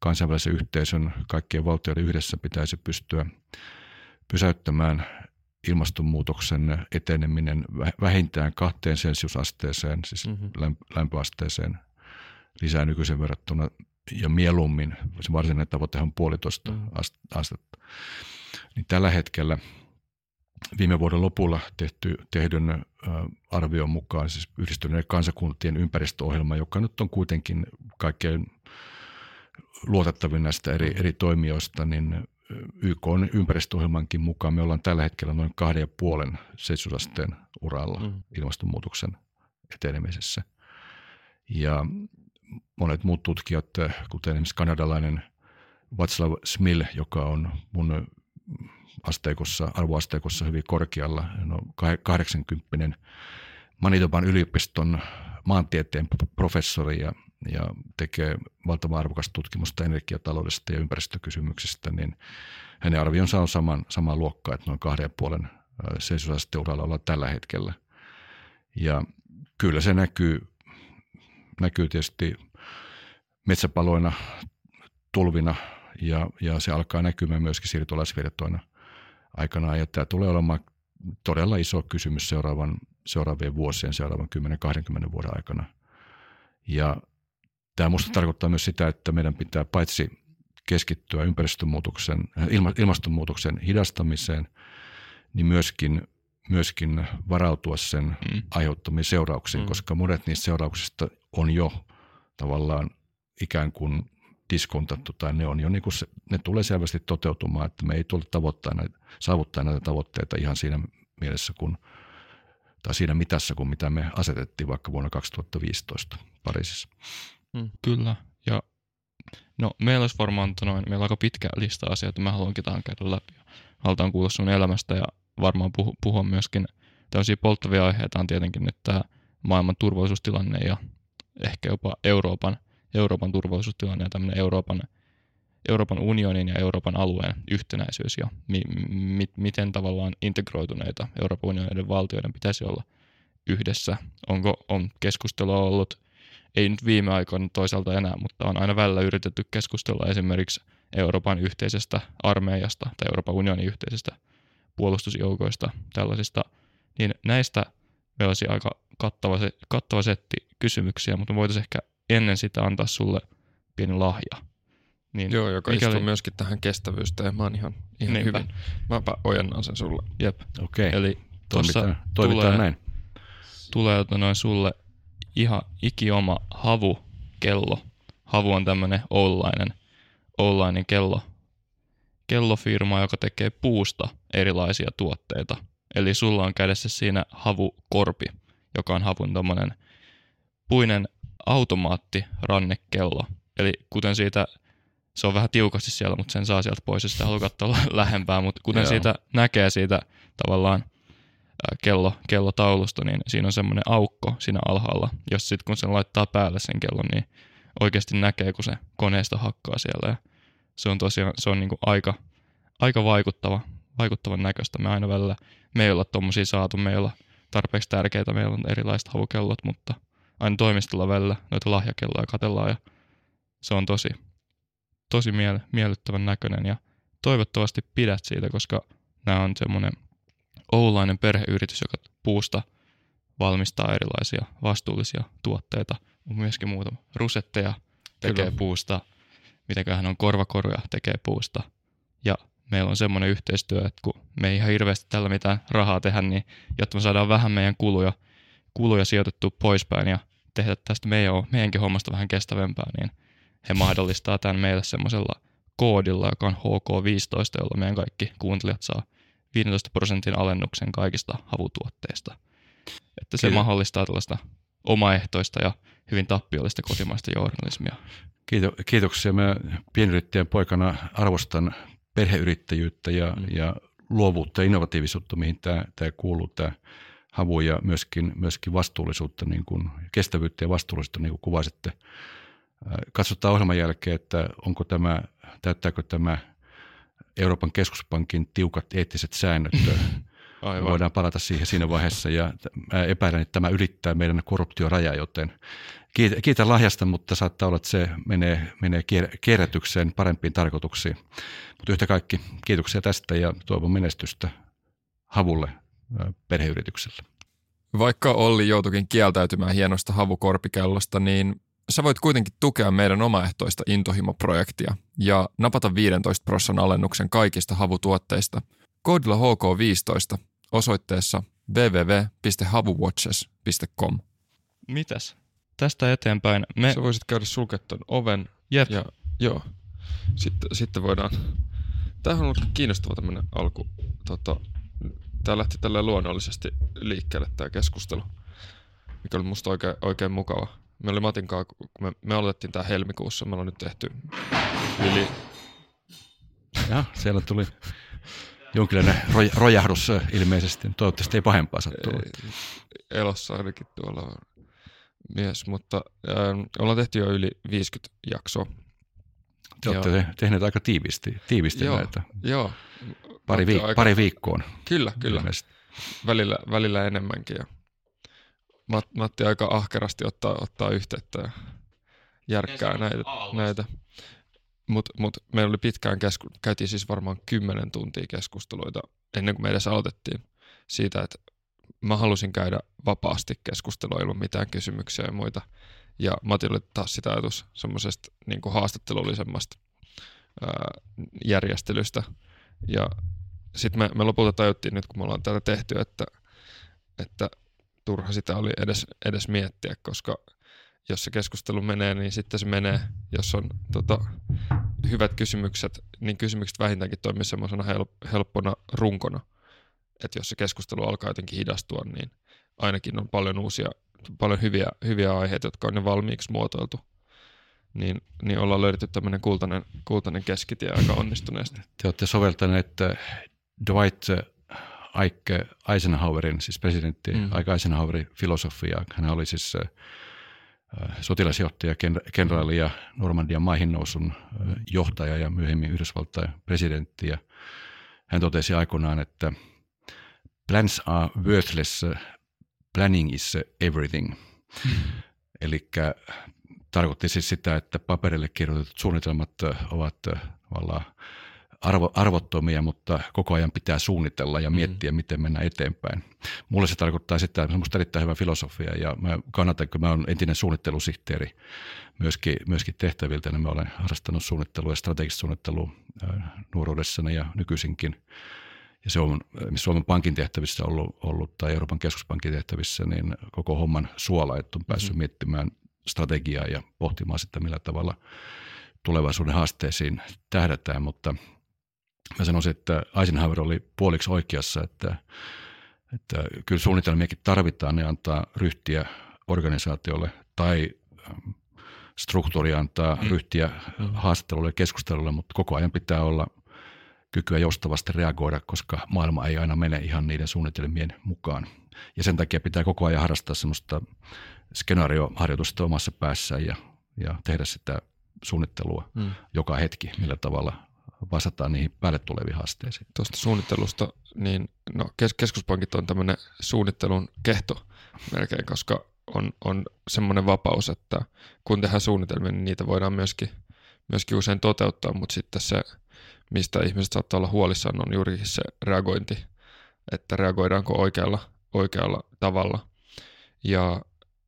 kansainvälisen yhteisön, kaikkien valtioiden yhdessä pitäisi pystyä pysäyttämään ilmastonmuutoksen eteneminen vähintään kahteen celsiusasteeseen, siis mm-hmm. lämpöasteeseen lisää nykyisen verrattuna ja mieluummin, se varsinainen tavoitehan on puolitoista mm-hmm. astetta. Niin tällä hetkellä viime vuoden lopulla tehty, tehdyn arvion mukaan siis yhdistyneiden kansakuntien ympäristöohjelma, joka nyt on kuitenkin kaikkein luotettavin näistä eri, eri toimijoista, niin Y K:n ympäristöohjelmankin mukaan me ollaan tällä hetkellä noin kahden ja puolen seitsemän asteen uralla mm. ilmastonmuutoksen etenemisessä. Ja monet muut tutkijat, kuten esimerkiksi kanadalainen Václav Smil, joka on mun asteikossa, arvoasteikossa hyvin korkealla, hän on kahdeksankymppinen Manitoban yliopiston maantieteen professori ja ja tekee valtavan arvokasta tutkimusta energiataloudesta ja ympäristökysymyksistä, niin hänen arvionsa on saman, samaa luokkaa, että noin kahden puolen seitsemän asteen uralla ollaan tällä hetkellä. Ja kyllä se näkyy, näkyy tietysti metsäpaloina, tulvina ja, ja se alkaa näkymään myöskin siirtolaisvirtoina aikanaan. Ja tämä tulee olemaan todella iso kysymys seuraavan, seuraavien vuosien, seuraavan kymmenen kaksikymmentä vuoden aikana. Ja tämä minusta tarkoittaa myös sitä, että meidän pitää paitsi keskittyä ympäristömuutoksen, ilma, ilmastonmuutoksen hidastamiseen, niin myöskin, myöskin varautua sen mm. aiheuttamiin seurauksiin, mm. koska monet niistä seurauksista on jo tavallaan ikään kuin diskontattu tai ne on jo niin kuin se, ne tulee selvästi toteutumaan, että me ei tule tavoittaa näitä, saavuttaa näitä tavoitteita ihan siinä mielessä kun, tai siinä mitassa kuin mitä me asetettiin vaikka vuonna kaksituhattaviisitoista Pariisissa. Kyllä. Ja no, meillä olisi varmaan noin, meillä on aika pitkä lista asioita, mä haluankin tämän käydä läpi. Halutaan kuulla sun elämästä ja varmaan puhu, puhua myöskin tämmöisiä polttavia aiheita on tietenkin nyt tämä maailman turvallisuustilanne ja ehkä jopa Euroopan, Euroopan turvallisuustilanne ja tämmöinen Euroopan, Euroopan unionin ja Euroopan alueen yhtenäisyys ja mi, mi, miten tavallaan integroituneita Euroopan unionin valtioiden pitäisi olla yhdessä. Onko on keskustelua ollut? Ei nyt viime aikoina toisaalta enää, mutta on aina välillä yritetty keskustella esimerkiksi Euroopan yhteisestä armeijasta tai Euroopan unionin yhteisestä puolustusjoukoista, tällaisista. Niin näistä meillä olisi aika kattava, se, kattava setti kysymyksiä, mutta voitaisiin ehkä ennen sitä antaa sulle pieni lahja. Niin, joo, joka mikäli istuu myöskin tähän kestävyysteemaan ihan, ihan hyvin. Mäpä ojennan sen sulle. Jep. Okei, okay. Eli tuossa tulee, näin. tulee noin sulle ihan ikioma Havu-kello. Havu on tämmöinen oulainen, oulainen kello, kellofirma, joka tekee puusta erilaisia tuotteita. Eli sulla on kädessä siinä havukorpi, joka on havun tommonen puinen automaattirannekello. Eli kuten siitä, se on vähän tiukasti siellä, mutta sen saa sieltä pois, jos sitä haluaa katsoa lähempää. Mutta kuten Joo. siitä näkee siitä tavallaan kello, kellotaulusta, niin siinä on semmoinen aukko siinä alhaalla, jos sitten kun sen laittaa päälle sen kellon, niin oikeasti näkee, kun se koneesta hakkaa siellä. Ja se on tosiaan se on niinku aika, aika vaikuttava, vaikuttavan näköistä. Me aina välillä, me ei olla tommosia saatu, me ei olla tarpeeksi tärkeitä, meillä on erilaiset havukellot, mutta aina toimistolla välillä noita lahjakelloja katsellaan ja se on tosi, tosi miele- miellyttävän näköinen ja toivottavasti pidät siitä, koska nämä on semmoinen oulainen perheyritys, joka puusta valmistaa erilaisia vastuullisia tuotteita. On myöskin muutama rusetteja tekee Kyllä. puusta, mitäköhän on korvakoruja tekee puusta ja meillä on semmoinen yhteistyö, että kun me ei ihan hirveästi tällä mitään rahaa tehdä, niin jotta me saadaan vähän meidän kuluja, kuluja sijoitettua poispäin ja tehdä tästä meidän, meidänkin hommasta vähän kestävämpää, niin he mahdollistaa tämän meille semmoisella koodilla, joka on H K viisitoista, jolla meidän kaikki kuuntelijat saa viidentoista prosentin alennuksen kaikista havutuotteista. Että se Kyllä. mahdollistaa tällaista omaehtoista ja hyvin tappiollista kotimaista journalismia. Kiito, kiitoksia. Mä pienyrittäjän poikana arvostan perheyrittäjyyttä ja, mm. ja luovuutta ja innovatiivisuutta, mihin tämä, tämä kuuluu, tämä havu ja myöskin, myöskin vastuullisuutta, niin kuin, kestävyyttä ja vastuullisuutta, niin kuin kuvasitte. Katsotaan ohjelman jälkeen, että onko tämä, täyttääkö tämä Euroopan keskuspankin tiukat eettiset säännöt. Aivan. Voidaan palata siihen siinä vaiheessa ja epäilen, että tämä ylittää meidän korruptiorajaa, joten kiitän kiitä lahjasta, mutta saattaa olla, että se menee, menee kierrätykseen parempiin tarkoituksiin. Mutta yhtä kaikki kiitoksia tästä ja toivon menestystä havulle perheyritykselle. Vaikka Olli joutuikin kieltäytymään hienosta havukorpikellosta, niin sä voit kuitenkin tukea meidän omaehtoista intohimoprojektia ja napata viidentoista prosentin alennuksen kaikista havutuotteista koodilla H K viisitoista osoitteessa double-u double-u double-u piste havuwatches piste com. Mitäs? Tästä eteenpäin me... Sä voisit käydä sulkemaan ton oven. Jep. Ja joo, sitten, sitten voidaan... Tämähän on ollut kiinnostava tämmönen alku. Tota, tää lähti tälleen luonnollisesti liikkeelle tää keskustelu, mikä oli musta oikein, oikein mukava. Me oli Matin kanssa, kun me, me aloitettiin tää helmikuussa, me ollaan nyt tehty yli... Ja siellä tuli... Jonkinlainen rojahdus ilmeisesti. Toivottavasti ei pahempaa sattua. Elossa ainakin tuolla on mies, mutta ähm, ollaan tehty jo yli viisikymmentä jaksoa. Te olette ja... tehneet aika tiiviisti, tiiviisti joo, näitä. Joo. Pari, viik- aika... pari viikkoon. Kyllä, kyllä. Välillä, välillä enemmänkin. Ja Matti, Matti aika ahkerasti ottaa, ottaa yhteyttä ja järkkää näitä. näitä. Mutta mut meillä oli pitkään, kesku- käytiin siis varmaan kymmenen tuntia keskusteluita ennen kuin me edes aloitettiin siitä, että mä halusin käydä vapaasti keskustelua ilman mitään kysymyksiä ja muita. Ja Matilla oli taas sitä ajatus semmoisesta niin kuin haastattelullisemmasta ää, järjestelystä. Ja sitten me, me lopulta tajuttiin nyt, kun me ollaan täällä tehty, että, että turha sitä oli edes, edes miettiä, koska... Jos se keskustelu menee, niin sitten se menee. Jos on tota, hyvät kysymykset, niin kysymykset vähintäänkin toimii semmoisena help- helppona runkona. Että jos se keskustelu alkaa jotenkin hidastua, niin ainakin on paljon uusia, paljon hyviä, hyviä aiheita, jotka on jo valmiiksi muotoiltu. Niin, niin ollaan löydetty tämmöinen kultainen, kultainen keskitie aika onnistuneesti. Te olette soveltaneet Dwight Eisenhowerin, siis presidentti mm. Eisenhowerin filosofiaa. Hän oli siis... sotilasjohtaja, kenraali ja Normandian maihinnousun johtaja ja myöhemmin Yhdysvaltain presidentti. Ja hän totesi aikoinaan, että plans are worthless, planning is everything. Hmm. Eli tarkoitti siis sitä, että paperille kirjoitetut suunnitelmat ovat tavallaan arvo, arvottomia, mutta koko ajan pitää suunnitella ja miettiä, mm. miten mennään eteenpäin. Mulle se tarkoittaa sitä, että minusta on erittäin hyvä filosofia ja mä kannatan, kun mä olen entinen suunnittelusihteeri myöskin, myöskin tehtäviltä, niin mä olen harrastanut suunnittelua ja strategista suunnittelua nuoruudessani ja nykyisinkin. Ja se on Suomen Pankin tehtävissä ollut, ollut tai Euroopan keskuspankin tehtävissä, niin koko homman suola, että on päässyt mm. miettimään strategiaa ja pohtimaan sitä, millä tavalla tulevaisuuden haasteisiin tähdätään, mutta mä sanoisin, että Eisenhower oli puoliksi oikeassa, että Että kyllä suunnitelmiakin tarvitaan, ne antaa ryhtiä organisaatiolle tai struktuuri antaa mm. ryhtiä haastattelulle ja keskustelulle, mutta koko ajan pitää olla kykyä joustavasti reagoida, koska maailma ei aina mene ihan niiden suunnitelmien mukaan. Ja sen takia pitää koko ajan harrastaa semmoista skenaarioharjoitusta omassa päässään ja, ja tehdä sitä suunnittelua mm. joka hetki, millä tavalla vastataan niihin päälle tuleviin haasteisiin. Tuosta suunnittelusta, niin no, kes- keskuspankit on tämmöinen suunnittelun kehto melkein, koska on, on semmoinen vapaus, että kun tehdään suunnitelmia, niin niitä voidaan myöskin, myöskin usein toteuttaa, mutta sitten se, mistä ihmiset saattaa olla huolissaan, on juuri se reagointi, että reagoidaanko oikealla, oikealla tavalla. Ja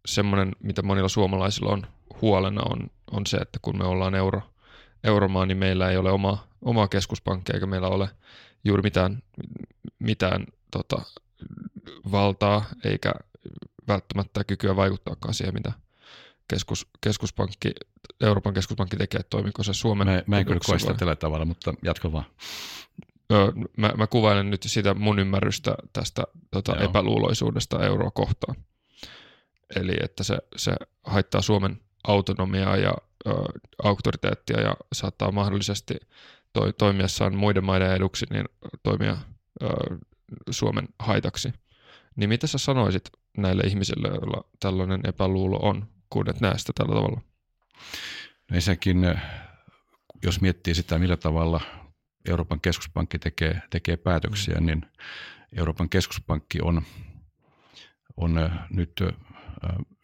semmoinen, mitä monilla suomalaisilla on huolena, on, on se, että kun me ollaan euro, euromaa, niin meillä ei ole oma, omaa keskuspankkia, eikä meillä ole juuri mitään, mitään tota, valtaa, eikä välttämättä kykyä vaikuttaakaan siihen, mitä keskus, keskuspankki, Euroopan keskuspankki tekee, että toimiko se Suomen. Mä, mä en kyllä koe sitä tällä tavalla, mutta jatka vaan. Öö, mä, mä kuvailen nyt sitä mun ymmärrystä tästä tota, epäluuloisuudesta euroa kohtaan. Eli että se, se haittaa Suomen autonomiaa ja ö, auktoriteettia ja saattaa mahdollisesti to, toimiessaan muiden maiden eduksi niin toimia ö, Suomen haitaksi. Niin mitä sä sanoisit näille ihmisille, joilla tällainen epäluulo on, kun et näe sitä tällä tavalla? No ensinnäkin, jos miettii sitä, millä tavalla Euroopan keskuspankki tekee, tekee päätöksiä, mm. niin Euroopan keskuspankki on, on nyt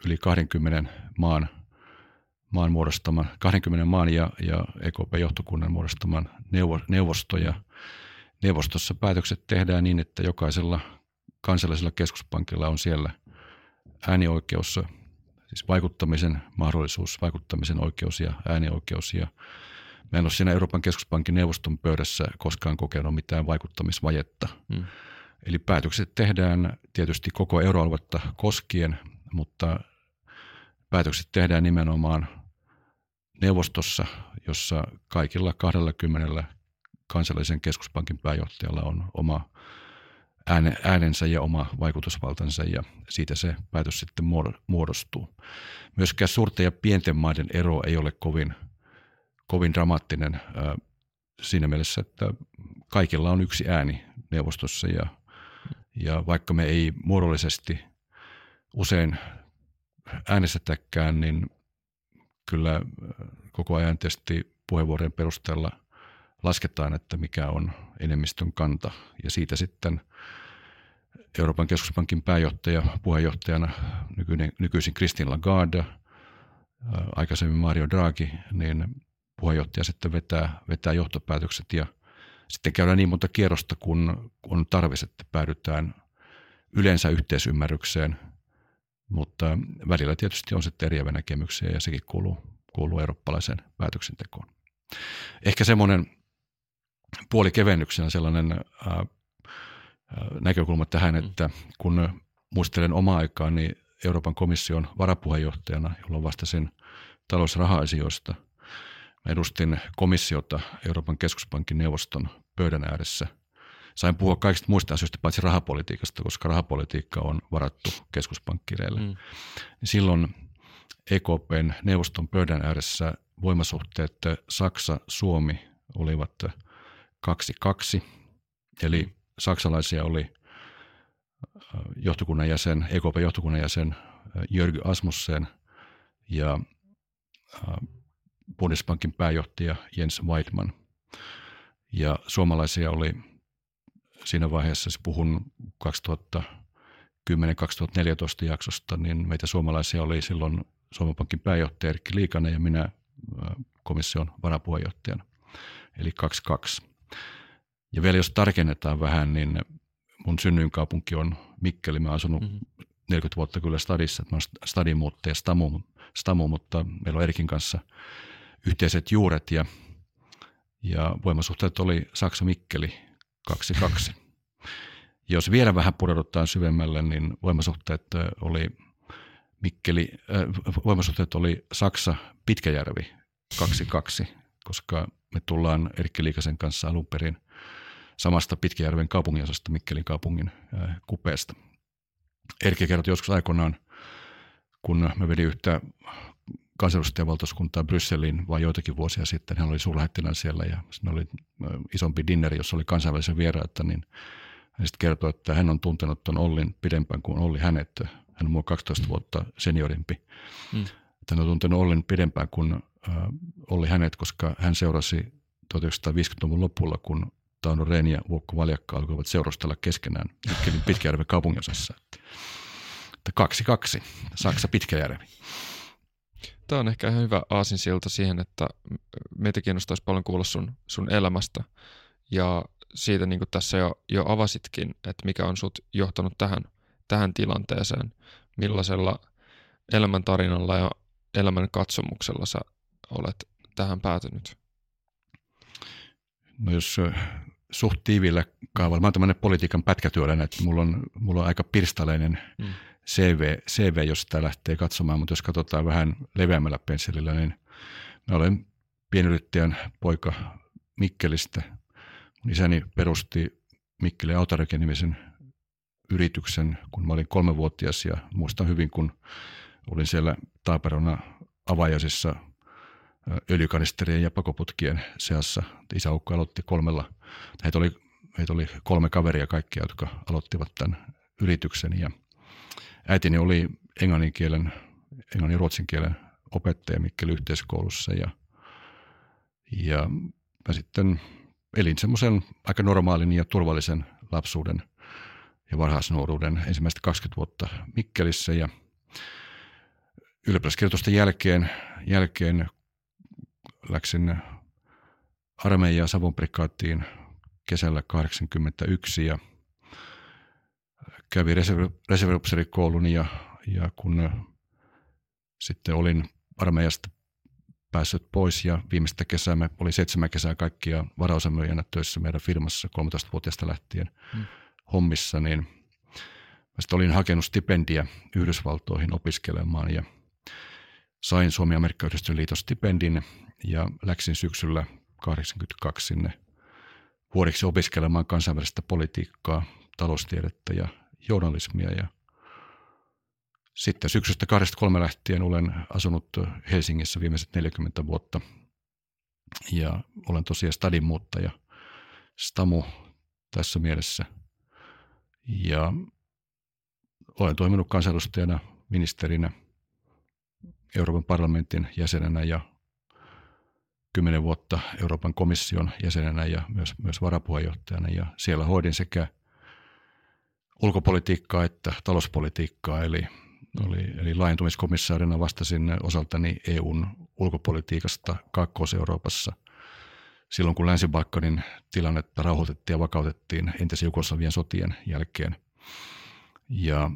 yli kaksikymmentä maan, maan muodostaman, kaksikymmentä maan ja, ja E K P-johtokunnan muodostaman neuvosto. Ja neuvostossa päätökset tehdään niin, että jokaisella kansallisella keskuspankilla on siellä äänioikeus, siis vaikuttamisen mahdollisuus, vaikuttamisen oikeus ja äänioikeus. Ja mä en ole siinä Euroopan keskuspankin neuvoston pöydässä koskaan kokenut mitään vaikuttamisvajetta. Mm. Eli päätökset tehdään tietysti koko euroaluetta koskien, mutta päätökset tehdään nimenomaan neuvostossa, jossa kaikilla kaksikymmentä kansallisen keskuspankin pääjohtajalla on oma äänensä ja oma vaikutusvaltansa, ja siitä se päätös sitten muodostuu. Myöskään suurten ja pienten maiden ero ei ole kovin, kovin dramaattinen äh, siinä mielessä, että kaikilla on yksi ääni neuvostossa, ja, ja vaikka me ei muodollisesti usein äänestetäkään, niin kyllä koko ajan tietysti puheenvuorojen perusteella lasketaan, että mikä on enemmistön kanta, ja siitä sitten Euroopan keskuspankin pääjohtaja, puheenjohtajana nykyinen, nykyisin Christine Lagarde, aikaisemmin Mario Draghi, niin puheenjohtaja sitten vetää, vetää johtopäätökset, ja sitten käydään niin monta kierrosta, kun on tarvis, että päädytään yleensä yhteisymmärrykseen, mutta välillä tietysti on sitten eriäviä näkemyksiä, ja sekin kuuluu, kuuluu eurooppalaiseen päätöksentekoon. Ehkä semmoinen puolikevennyksenä sellainen ää, näkökulma tähän, että kun muistelen omaa aikaa, niin Euroopan komission varapuheenjohtajana, jolloin vastasin talous- ja raha-asioista, mä edustin komissiota Euroopan keskuspankin neuvoston pöydän ääressä. Sain puhua kaikista muista asioista paitsi rahapolitiikasta, koska rahapolitiikka on varattu keskuspankkireille. Mm. Silloin E K P:n neuvoston pöydän ääressä voimasuhteet Saksa, Suomi olivat kaksi kaksi, eli saksalaisia oli johtokunnan jäsen, E K P:n johtokunnan jäsen Jörg Asmussen ja Bundesbankin pääjohtaja Jens Weidmann. Ja suomalaisia oli siinä vaiheessa, puhun kaksituhattakymmenen kaksituhattaneljätoista jaksosta, niin meitä suomalaisia oli silloin Suomen Pankin pääjohtaja Erkki Liikanen ja minä komission varapuheenjohtajana, eli kaksi kaksi. Ja vielä jos tarkennetaan vähän, niin mun synnyinkaupunki on Mikkeli. Mä oon asunut mm-hmm. neljäkymmentä vuotta kyllä stadissa, mä oon stadin muuttaja stamu, stamu, mutta meillä on Erkin kanssa yhteiset juuret ja, ja voimasuhteet oli Saksa-Mikkeli kaksi kaksi. Jos vielä vähän pureudutaan syvemmälle, niin voimasuhteet oli Mikkeli, äh, voimasuhteet oli Saksa Pitkäjärvi kaksi kaksi, koska me tullaan Erkki Liikasen kanssa alun perin samasta Pitkäjärven kaupunginosasta Mikkelin kaupungin kupeesta. Erkki kertoi joskus aikoinaan, kun mä vedin yhtä kansanedustajavaltuuskuntaa Brysseliin vain joitakin vuosia sitten. Hän oli suurlähettilään siellä ja siinä oli isompi dinneri, jossa oli kansainvälisiä vieraita, niin hän sitten kertoi, että hän on tuntenut tuon Ollin pidempään kuin Olli hänet. Hän on mua kaksitoista vuotta seniorimpi. Mm. Hän on tuntenut Ollin pidempään kuin Olli hänet, koska hän seurasi tuhatyhdeksänsataaviisikymmentäluvun lopulla, kun Tauno Rehn ja Vuokko Valjakka alkoivat seurustella keskenään Mikkelin Pitkäjärven kaupunginosassa. Kaksi kaksi. Saksa Pitkäjärvi. Tämä on ehkä ihan hyvä aasinsilta siihen, että meitä kiinnostaisi paljon kuulla sun, sun elämästä ja siitä, niin kuin tässä jo, jo avasitkin, että mikä on sut johtanut tähän, tähän tilanteeseen, millaisella elämäntarinalla ja elämän katsomuksella sä olet tähän päätynyt? No jos suht tiivillä kaavalla, mä oon tämmöinen politiikan pätkätyöläinen, että mulla on, mulla on aika pirstaleinen mm. C V, C V, jos sitä lähtee katsomaan, mutta jos katsotaan vähän leveämmällä pensselillä, niin mä olen pienyrittäjän poika Mikkelistä. Mun isäni perusti Mikkeli Autaröke-nimisen yrityksen, kun mä olin kolmevuotias, ja muistan hyvin, kun olin siellä Taaperona avajaisissa öljykanisterien ja pakoputkien seassa. Isäukko aloitti kolmella, heitä oli, heitä oli kolme kaveria kaikkia, jotka aloittivat tämän yrityksen, ja äitini oli englannin kielen, englannin ja ruotsin kielen opettaja Mikkelin yhteiskoulussa ja, ja mä sitten elin semmoisen aika normaalin ja turvallisen lapsuuden ja varhaisnuoruuden ensimmäistä kaksikymmentä vuotta Mikkelissä ja ylioppilaskirjoitusten jälkeen, jälkeen läksin armeijaan Savon prikaattiin kesällä kahdeksankymmentäyksi ja kävin reserviupseerikoulun ja, ja kun sitten olin armeijasta päässyt pois ja viimeistä kesää, mä olin seitsemän kesää kaikkia varaosamyyjänä töissä meidän firmassa kolmetoistavuotiaasta lähtien mm. hommissa, niin mä sitten olin hakenut stipendiä Yhdysvaltoihin opiskelemaan ja sain Suomen Amerikka-Yhdistön liiton stipendin ja läksin syksyllä kahdeksankymmentäkaksi sinne vuodeksi opiskelemaan kansainvälistä politiikkaa, taloustiedettä ja journalismia. Ja sitten syksystä kahdesta kolmeen lähtien olen asunut Helsingissä viimeiset neljäkymmentä vuotta ja olen tosiaan stadin muuttaja, stamu tässä mielessä. Ja olen toiminut kansanedustajana, ministerinä, Euroopan parlamentin jäsenenä ja kymmenen vuotta Euroopan komission jäsenenä ja myös, myös varapuheenjohtajana ja siellä hoidin sekä ulkopolitiikkaa että talouspolitiikkaa, eli, eli, eli laajentumiskomissaarina vastasin osaltani E U:n ulkopolitiikasta Kaakkois-Euroopassa. Silloin kun Länsi-Balkanin tilannetta rauhoitettiin ja vakautettiin entisen Jugoslavian sotien jälkeen. Ja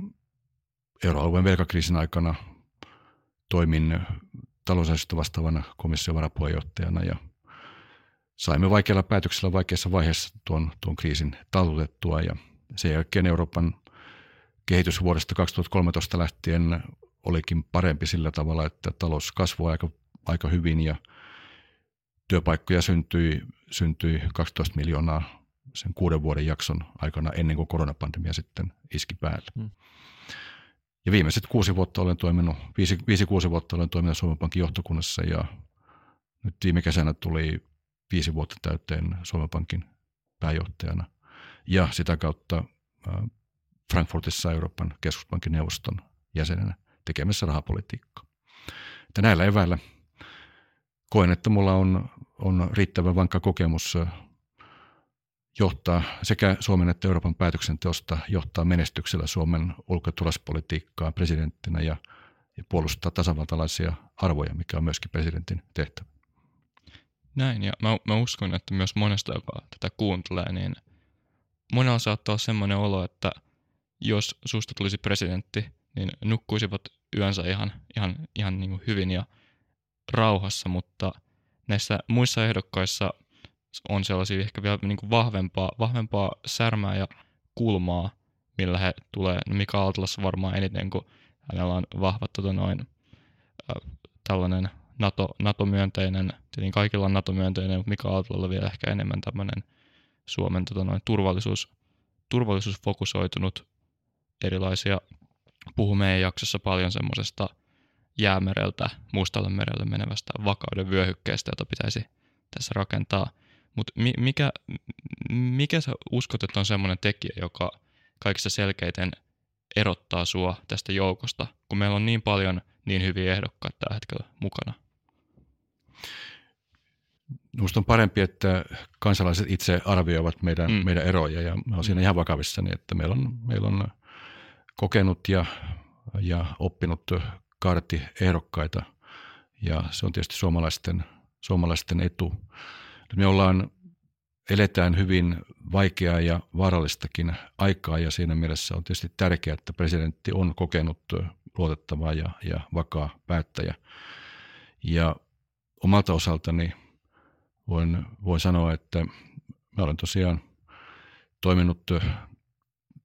euroalueen velkakriisin aikana toimin talousasioista vastaavana komission varapuheenjohtajana ja saimme vaikealla päätöksellä vaikeassa vaiheessa tuon, tuon kriisin taltutettua ja sen jälkeen Euroopan kehitys vuodesta kaksituhattakolmetoista lähtien olikin parempi sillä tavalla, että talous kasvoi aika, aika hyvin ja työpaikkoja syntyi, syntyi kaksitoista miljoonaa sen kuuden vuoden jakson aikana ennen kuin koronapandemia sitten iski päälle. Mm. Ja viimeiset kuusi vuotta olen toiminut, viisi, viisi kuusi vuotta olen toiminut Suomen Pankin johtokunnassa ja nyt viime kesänä tuli viisi vuotta täyteen Suomen Pankin pääjohtajana. Ja sitä kautta Frankfurtissa Euroopan keskuspankin neuvoston jäsenenä tekemässä rahapolitiikkaa. Että näillä eväillä koen, että mulla on, on riittävän vankka kokemus johtaa sekä Suomen että Euroopan päätöksenteosta, johtaa menestyksellä Suomen ulko- ja turvallisuuspolitiikkaa presidenttinä ja, ja puolustaa tasavaltalaisia arvoja, mikä on myöskin presidentin tehtävä. Näin, ja mä, mä uskon, että myös monesta, joka tätä kuuntelee, niin monella saattaa olla semmoinen olo, että jos susta tulisi presidentti, niin nukkuisivat yönsä ihan, ihan, ihan niin kuin hyvin ja rauhassa, mutta näissä muissa ehdokkaissa on sellaisia ehkä vielä niin kuin vahvempaa, vahvempaa särmää ja kulmaa, millä he tulee. No Mika Aaltolassa varmaan eniten, kun hänellä on vahva tota noin, äh, tällainen NATO, NATO-myönteinen, tietenkin kaikilla on NATO-myönteinen, mutta Mika Aaltolalla vielä ehkä enemmän tämmöinen Suomen tota noin, turvallisuus, turvallisuusfokusoitunut erilaisia. Puhumme meidän jaksossa paljon semmoisesta jäämereltä, mustalle merelle menevästä vakauden vyöhykkeestä, jota pitäisi tässä rakentaa. Mutta mikä, mikä sä uskot, että on semmoinen tekijä, joka kaikista selkeiten erottaa sua tästä joukosta, kun meillä on niin paljon niin hyviä ehdokkaita tällä hetkellä mukana? Minusta on parempi, että kansalaiset itse arvioivat meidän, mm. meidän eroja, ja mä oon siinä ihan vakavissani, että meillä on, meillä on kokenut ja, ja oppinut kaarti ehdokkaita, ja se on tietysti suomalaisten, suomalaisten etu. Me ollaan, eletään hyvin vaikeaa ja vaarallistakin aikaa, ja siinä mielessä on tietysti tärkeää, että presidentti on kokenut luotettava ja, ja vakaa päättäjä. Ja omalta osaltani voin, voin sanoa, että mä olen tosiaan toiminut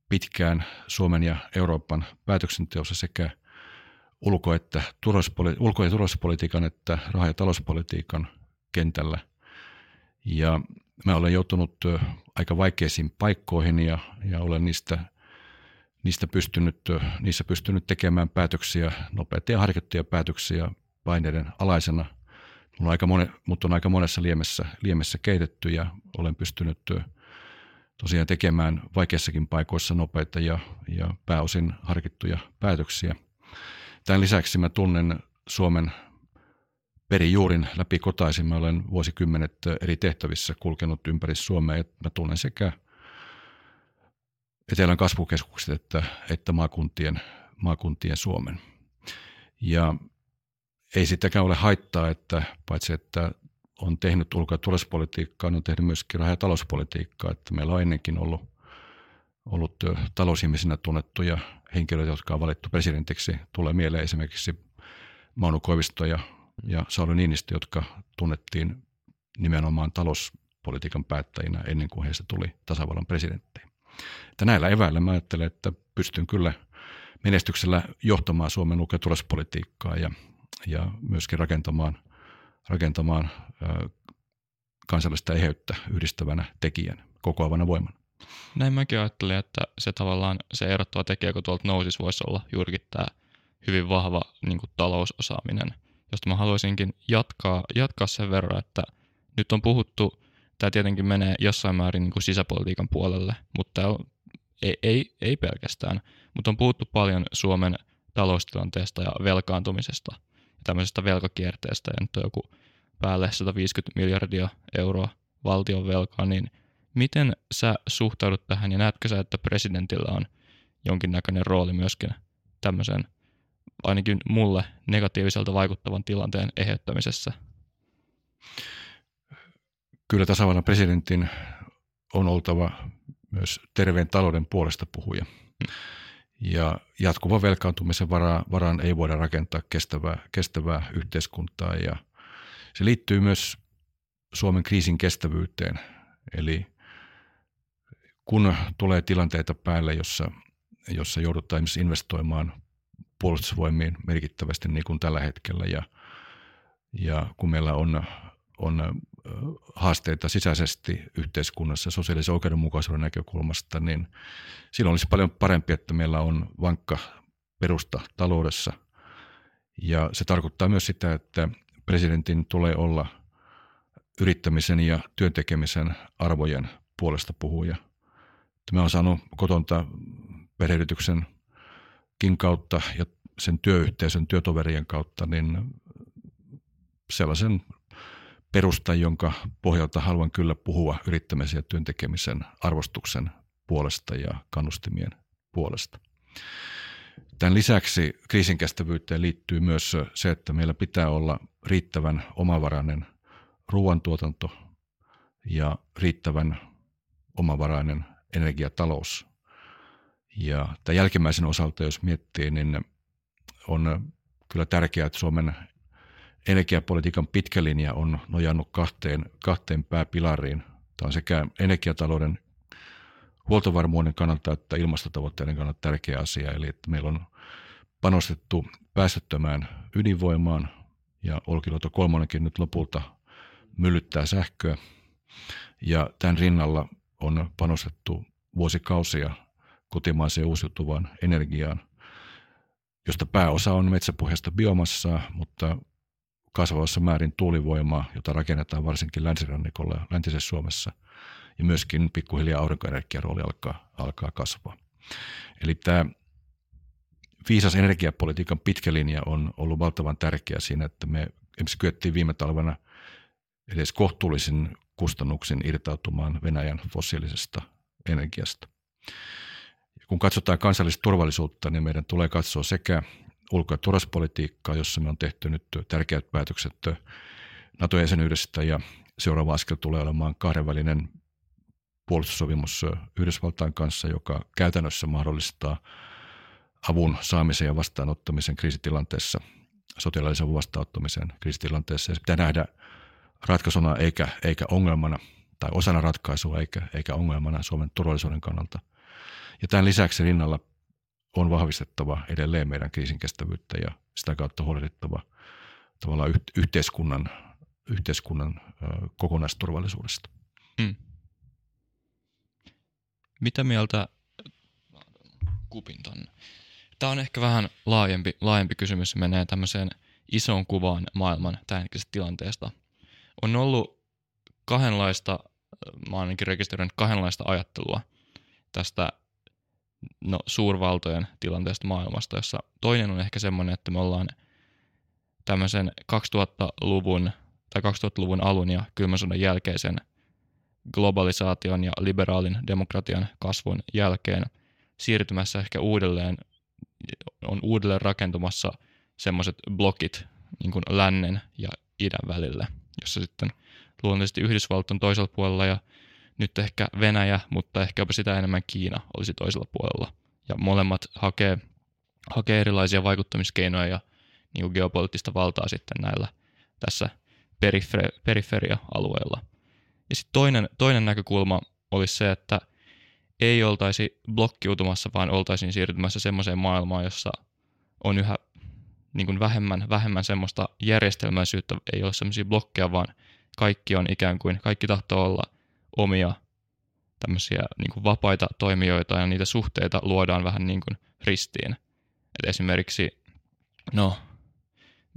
pitkään Suomen ja Euroopan päätöksenteossa sekä ulko- ja turvallisuuspolitiikan että raha- ja talouspolitiikan kentällä. Ja mä olen joutunut aika vaikeisiin paikkoihin ja, ja olen niistä, niistä pystynyt, niissä pystynyt tekemään päätöksiä, nopeita ja harkittuja päätöksiä paineiden alaisena. Mut on, on aika monessa liemessä, liemessä keitetty, ja olen pystynyt tosiaan tekemään vaikeissakin paikoissa nopeita ja, ja pääosin harkittuja päätöksiä. Tämän lisäksi mä tunnen Suomen perijuurin läpi kotaisin. Mä olen vuosikymmenet eri tehtävissä kulkenut ympäri Suomea. Mä tunnen sekä etelän kasvukeskukset että, että maakuntien, maakuntien Suomen. Ja ei sitäkään ole haittaa, että paitsi että on tehnyt ulko- ja turvallisuuspolitiikkaa, on tehnyt myöskin raha- ja talouspolitiikkaa. Että meillä on ennenkin ollut, ollut talousihmisinä tunnettuja henkilöitä, jotka on valittu presidentiksi. Tulee mieleen esimerkiksi Mauno Koivisto ja, ja Sauli Niinistö, jotka tunnettiin nimenomaan talouspolitiikan päättäjinä ennen kuin heistä tuli tasavallan presidenttejä. Että näillä eväillä mä ajattelen, että pystyn kyllä menestyksellä johtamaan Suomen ulko- ja turvallisuuspolitiikkaa ja, ja myöskin rakentamaan rakentamaan kansallista eheyttä yhdistävänä tekijänä, kokoavana voimana. Näin mäkin ajattelin, että se tavallaan se erottava tekijä, kun tuolta nousisi, voisi olla juurikin tämä hyvin vahva niin kuin talousosaaminen, josta mä haluaisinkin jatkaa, jatkaa sen verran, että nyt on puhuttu, tämä tietenkin menee jossain määrin niin kuin sisäpolitiikan puolelle, mutta ei, ei, ei pelkästään, mutta on puhuttu paljon Suomen taloustilanteesta ja velkaantumisesta, tämmöisestä velkakierteestä, ja nyt on joku päälle sata viisikymmentä miljardia euroa valtion velkaa, niin miten sä suhtaudut tähän, ja näetkö sä, että presidentillä on jonkinnäköinen rooli myöskin tämmöisen, ainakin mulle negatiiviselta vaikuttavan tilanteen eheyttämisessä? Kyllä tasavallan presidentin on oltava myös terveen talouden puolesta puhuja. Hmm. Ja jatkuvan velkaantumisen varaan, varaan ei voida rakentaa kestävää, kestävää yhteiskuntaa, ja se liittyy myös Suomen kriisin kestävyyteen. Eli kun tulee tilanteita päälle, jossa, jossa joudutaan esimerkiksi investoimaan puolustusvoimiin merkittävästi niin kuin tällä hetkellä, ja, ja kun meillä on, on haasteita sisäisesti yhteiskunnassa sosiaalisen oikeudenmukaisuuden näkökulmasta, niin silloin olisi paljon parempi, että meillä on vankka perusta taloudessa. Ja se tarkoittaa myös sitä, että presidentin tulee olla yrittämisen ja työntekemisen arvojen puolesta puhuja. Mä oon saanut kotonta perheyrityksenkin kautta ja sen työyhteisön, työtoverien kautta, niin sellaisen perusta, jonka pohjalta haluan kyllä puhua yrittämisen ja työntekemisen arvostuksen puolesta ja kannustimien puolesta. Tämän lisäksi kriisinkestävyyteen liittyy myös se, että meillä pitää olla riittävän omavarainen ruoantuotanto ja riittävän omavarainen energiatalous. Ja tämän jälkimmäisen osalta, jos miettii, niin on kyllä tärkeää, että Suomen energiapolitiikan pitkä linja on nojannut kahteen, kahteen pääpilariin. Tämä on sekä energiatalouden huoltovarmuuden kannalta että ilmastotavoitteiden kannalta tärkeä asia. Eli että meillä on panostettu päästöttömään ydinvoimaan, ja Olkiluoto kolmonenkin nyt lopulta myllyttää sähköä. Ja tämän rinnalla on panostettu vuosikausia kotimaiseen uusiutuvaan energiaan, josta pääosa on metsäpohjaista biomassaa, mutta kasvavassa määrin tuulivoimaa, jota rakennetaan varsinkin länsirannikolla ja läntisessä Suomessa, ja myöskin pikkuhiljaa aurinkoenergian rooli alkaa, alkaa kasvaa. Eli tämä viisas energiapolitiikan pitkä linja on ollut valtavan tärkeä siinä, että me kyettiin viime talvena edes kohtuullisen kustannuksen irtautumaan Venäjän fossiilisesta energiasta. Kun katsotaan kansallista turvallisuutta, niin meidän tulee katsoa sekä ulko- ja turvallisuuspolitiikkaa, jossa me on tehty nyt tärkeät päätökset NATO-jäsenyydestä, ja seuraava askel tulee olemaan kahdenvälinen puolustussopimus Yhdysvaltain kanssa, joka käytännössä mahdollistaa avun saamisen ja vastaanottamisen kriisitilanteessa, sotilaallisen avun vastaanottamisen kriisitilanteessa. Ja se pitää nähdä ratkaisuna eikä, eikä ongelmana, tai osana ratkaisua eikä, eikä ongelmana Suomen turvallisuuden kannalta. Ja tämän lisäksi rinnalla on vahvistettava edelleen meidän kriisinkestävyyttä ja sitä kautta huolehdittava tavallaan yhteiskunnan, yhteiskunnan kokonaisturvallisuudesta. Mm. Mitä mieltä, kupin tonne. Tämä on ehkä vähän laajempi, laajempi kysymys, menee tämmöiseen isoon kuvaan maailman tämänhetkisestä tilanteesta. On ollut kahdenlaista, mä ainakin rekisteröinyt kahdenlaista ajattelua tästä no, suurvaltojen tilanteesta maailmasta, jossa toinen on ehkä semmoinen, että me ollaan tämmöisen kaksituhattaluvun tai kaksituhattaluvun alun ja kylmän sodan jälkeisen globalisaation ja liberaalin demokratian kasvun jälkeen siirtymässä ehkä uudelleen, on uudelleen rakentumassa semmoiset blokit niin kuin lännen ja idän välillä, jossa sitten luonnollisesti Yhdysvallat on toisella puolella ja nyt ehkä Venäjä, mutta ehkäpä sitä enemmän Kiina olisi toisella puolella. Ja molemmat hakee, hakee erilaisia vaikuttamiskeinoja ja niin kuin geopoliittista valtaa sitten näillä tässä perifere- periferia-alueilla. Ja sitten toinen, toinen näkökulma olisi se, että ei oltaisi blokkiutumassa, vaan oltaisiin siirtymässä semmoiseen maailmaan, jossa on yhä niin kuin vähemmän, vähemmän semmoista järjestelmäisyyttä, ei ole semmoisia blokkeja, vaan kaikki on ikään kuin, kaikki tahtoo olla omia tämmöisiä niin kuin vapaita toimijoita, ja niitä suhteita luodaan vähän niin kuin ristiin. Et esimerkiksi, no,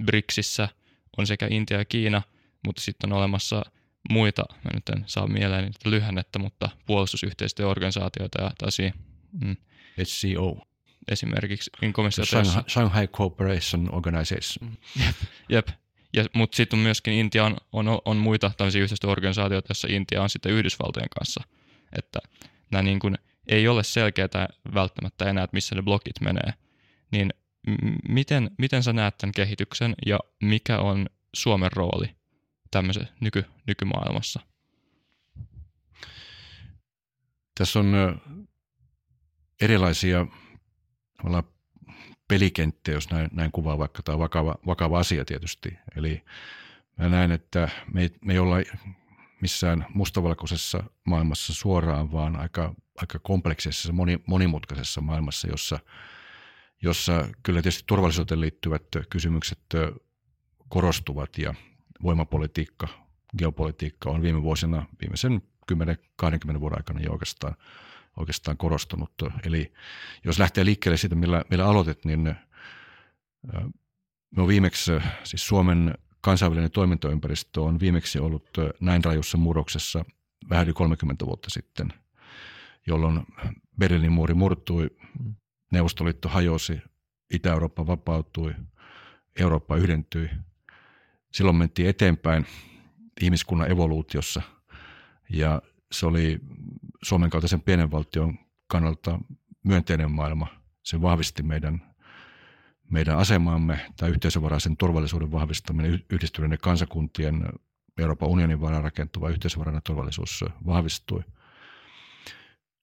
BRICSissä on sekä Intia ja Kiina, mutta sitten on olemassa muita, mä nyt en saa mieleen niitä lyhennettä, mutta puolustusyhteistyöorganisaatioita ja tällaisia. Mm, H C O. Esimerkiksi. Shanghai, Shanghai Cooperation Organisation. Jep, jep. Mutta sitten myöskin Intia on, on, on muita tämmöisiä yhteistyöorganisaatioita, joissa Intia on sitten Yhdysvaltojen kanssa. Että nämä niin kun ei ole selkeää välttämättä enää, että missä ne blokit menee. Niin m- miten, miten sä näet tämän kehityksen ja mikä on Suomen rooli tämmöisen nyky, nykymaailmassa? Tässä on erilaisia pelikenttiä, jos näin, näin kuvaa, vaikka tämä on vakava, vakava asia tietysti. Eli mä näen, että me ei, me ei olla missään mustavalkoisessa maailmassa suoraan, vaan aika, aika kompleksisessa, moni, monimutkaisessa maailmassa, jossa, jossa kyllä tietysti turvallisuuteen liittyvät kysymykset korostuvat ja voimapolitiikka, geopolitiikka on viime vuosina, viimeisen kymmenen kaksikymmentä vuoden aikana jo oikeastaan, oikeastaan korostunut. Eli jos lähtee liikkeelle siitä, millä, millä aloitet, niin me on viimeksi, siis Suomen kansainvälinen toimintaympäristö on viimeksi ollut näin rajussa murroksessa vähän yli kolmekymmentä vuotta sitten, jolloin Berliinin muuri murtui, Neuvostoliitto hajosi, Itä-Eurooppa vapautui, Eurooppa yhdentyi. Silloin mentiin eteenpäin ihmiskunnan evoluutiossa ja se oli Suomen kaltaisen pienen valtion kannalta myönteinen maailma. Se vahvisti meidän, meidän asemaamme, tämä yhteisövaraisen turvallisuuden vahvistaminen, yhdistyneiden kansakuntien Euroopan unionin varaan rakentuva yhteisövarainen turvallisuus vahvistui.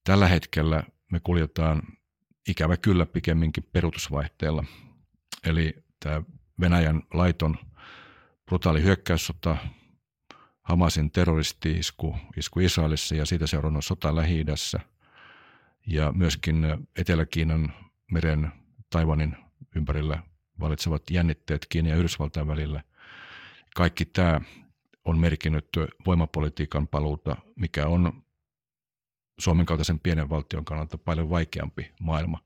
Tällä hetkellä me kuljetaan ikävä kyllä pikemminkin peruutusvaihteella, eli tämä Venäjän laiton brutaali hyökkäyssota, Hamasin terroristi-isku isku Israelissa ja siitä seurannut sota Lähi-idässä ja myöskin Etelä-Kiinan meren Taiwanin ympärillä valitsevat jännitteet Kiinan ja Yhdysvaltain välillä. Kaikki tämä on merkinnyt voimapolitiikan paluuta, mikä on Suomen kaltaisen pienen valtion kannalta paljon vaikeampi maailma.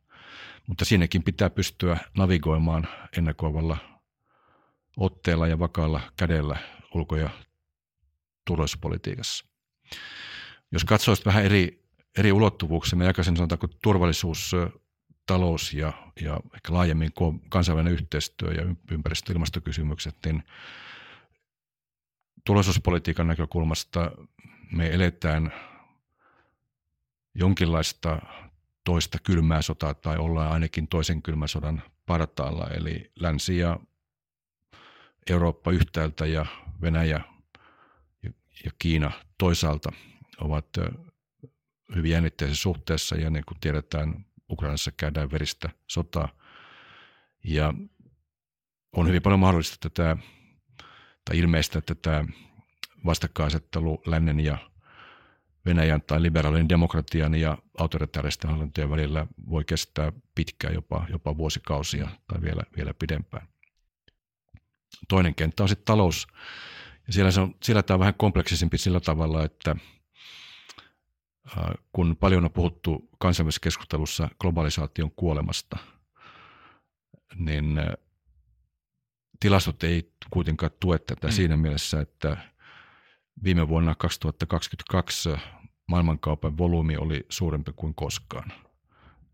Mutta siinäkin pitää pystyä navigoimaan ennakoivalla otteella ja vakaalla kädellä ulko- ja turvallisuuspolitiikassa. Jos katsoo vähän eri, eri ulottuvuuksia, mä jakaisin sanotaanko turvallisuus, talous ja, ja ehkä laajemmin kansainvälinen yhteistyö ja ympäristö- ja ilmastokysymykset, niin turvallisuuspolitiikan näkökulmasta me eletään jonkinlaista toista kylmää sotaa tai ollaan ainakin toisen kylmän sodan partaalla, eli länsi ja Eurooppa yhtäältä ja Venäjä ja Kiina toisaalta ovat hyvin jännitteisessä suhteessa ja niin kuin tiedetään, Ukrainassa käydään veristä sotaa ja on hyvin paljon mahdollista tätä tai ilmeistä tätä vastakkainasettelu lännen ja Venäjän tai liberaalin demokratian ja autoritaaristen hallintojen välillä voi kestää pitkään, jopa, jopa vuosikausia tai vielä, vielä pidempään. Toinen kenttä on sitten talous. Ja siellä, se on, siellä tämä on vähän kompleksisempi sillä tavalla, että äh, kun paljon on puhuttu kansainvälisessä keskustelussa globalisaation kuolemasta, niin äh, tilastot ei kuitenkaan tue tätä mm. siinä mielessä, että viime vuonna kaksituhattakaksikymmentäkaksi maailmankaupan volyymi oli suurempi kuin koskaan.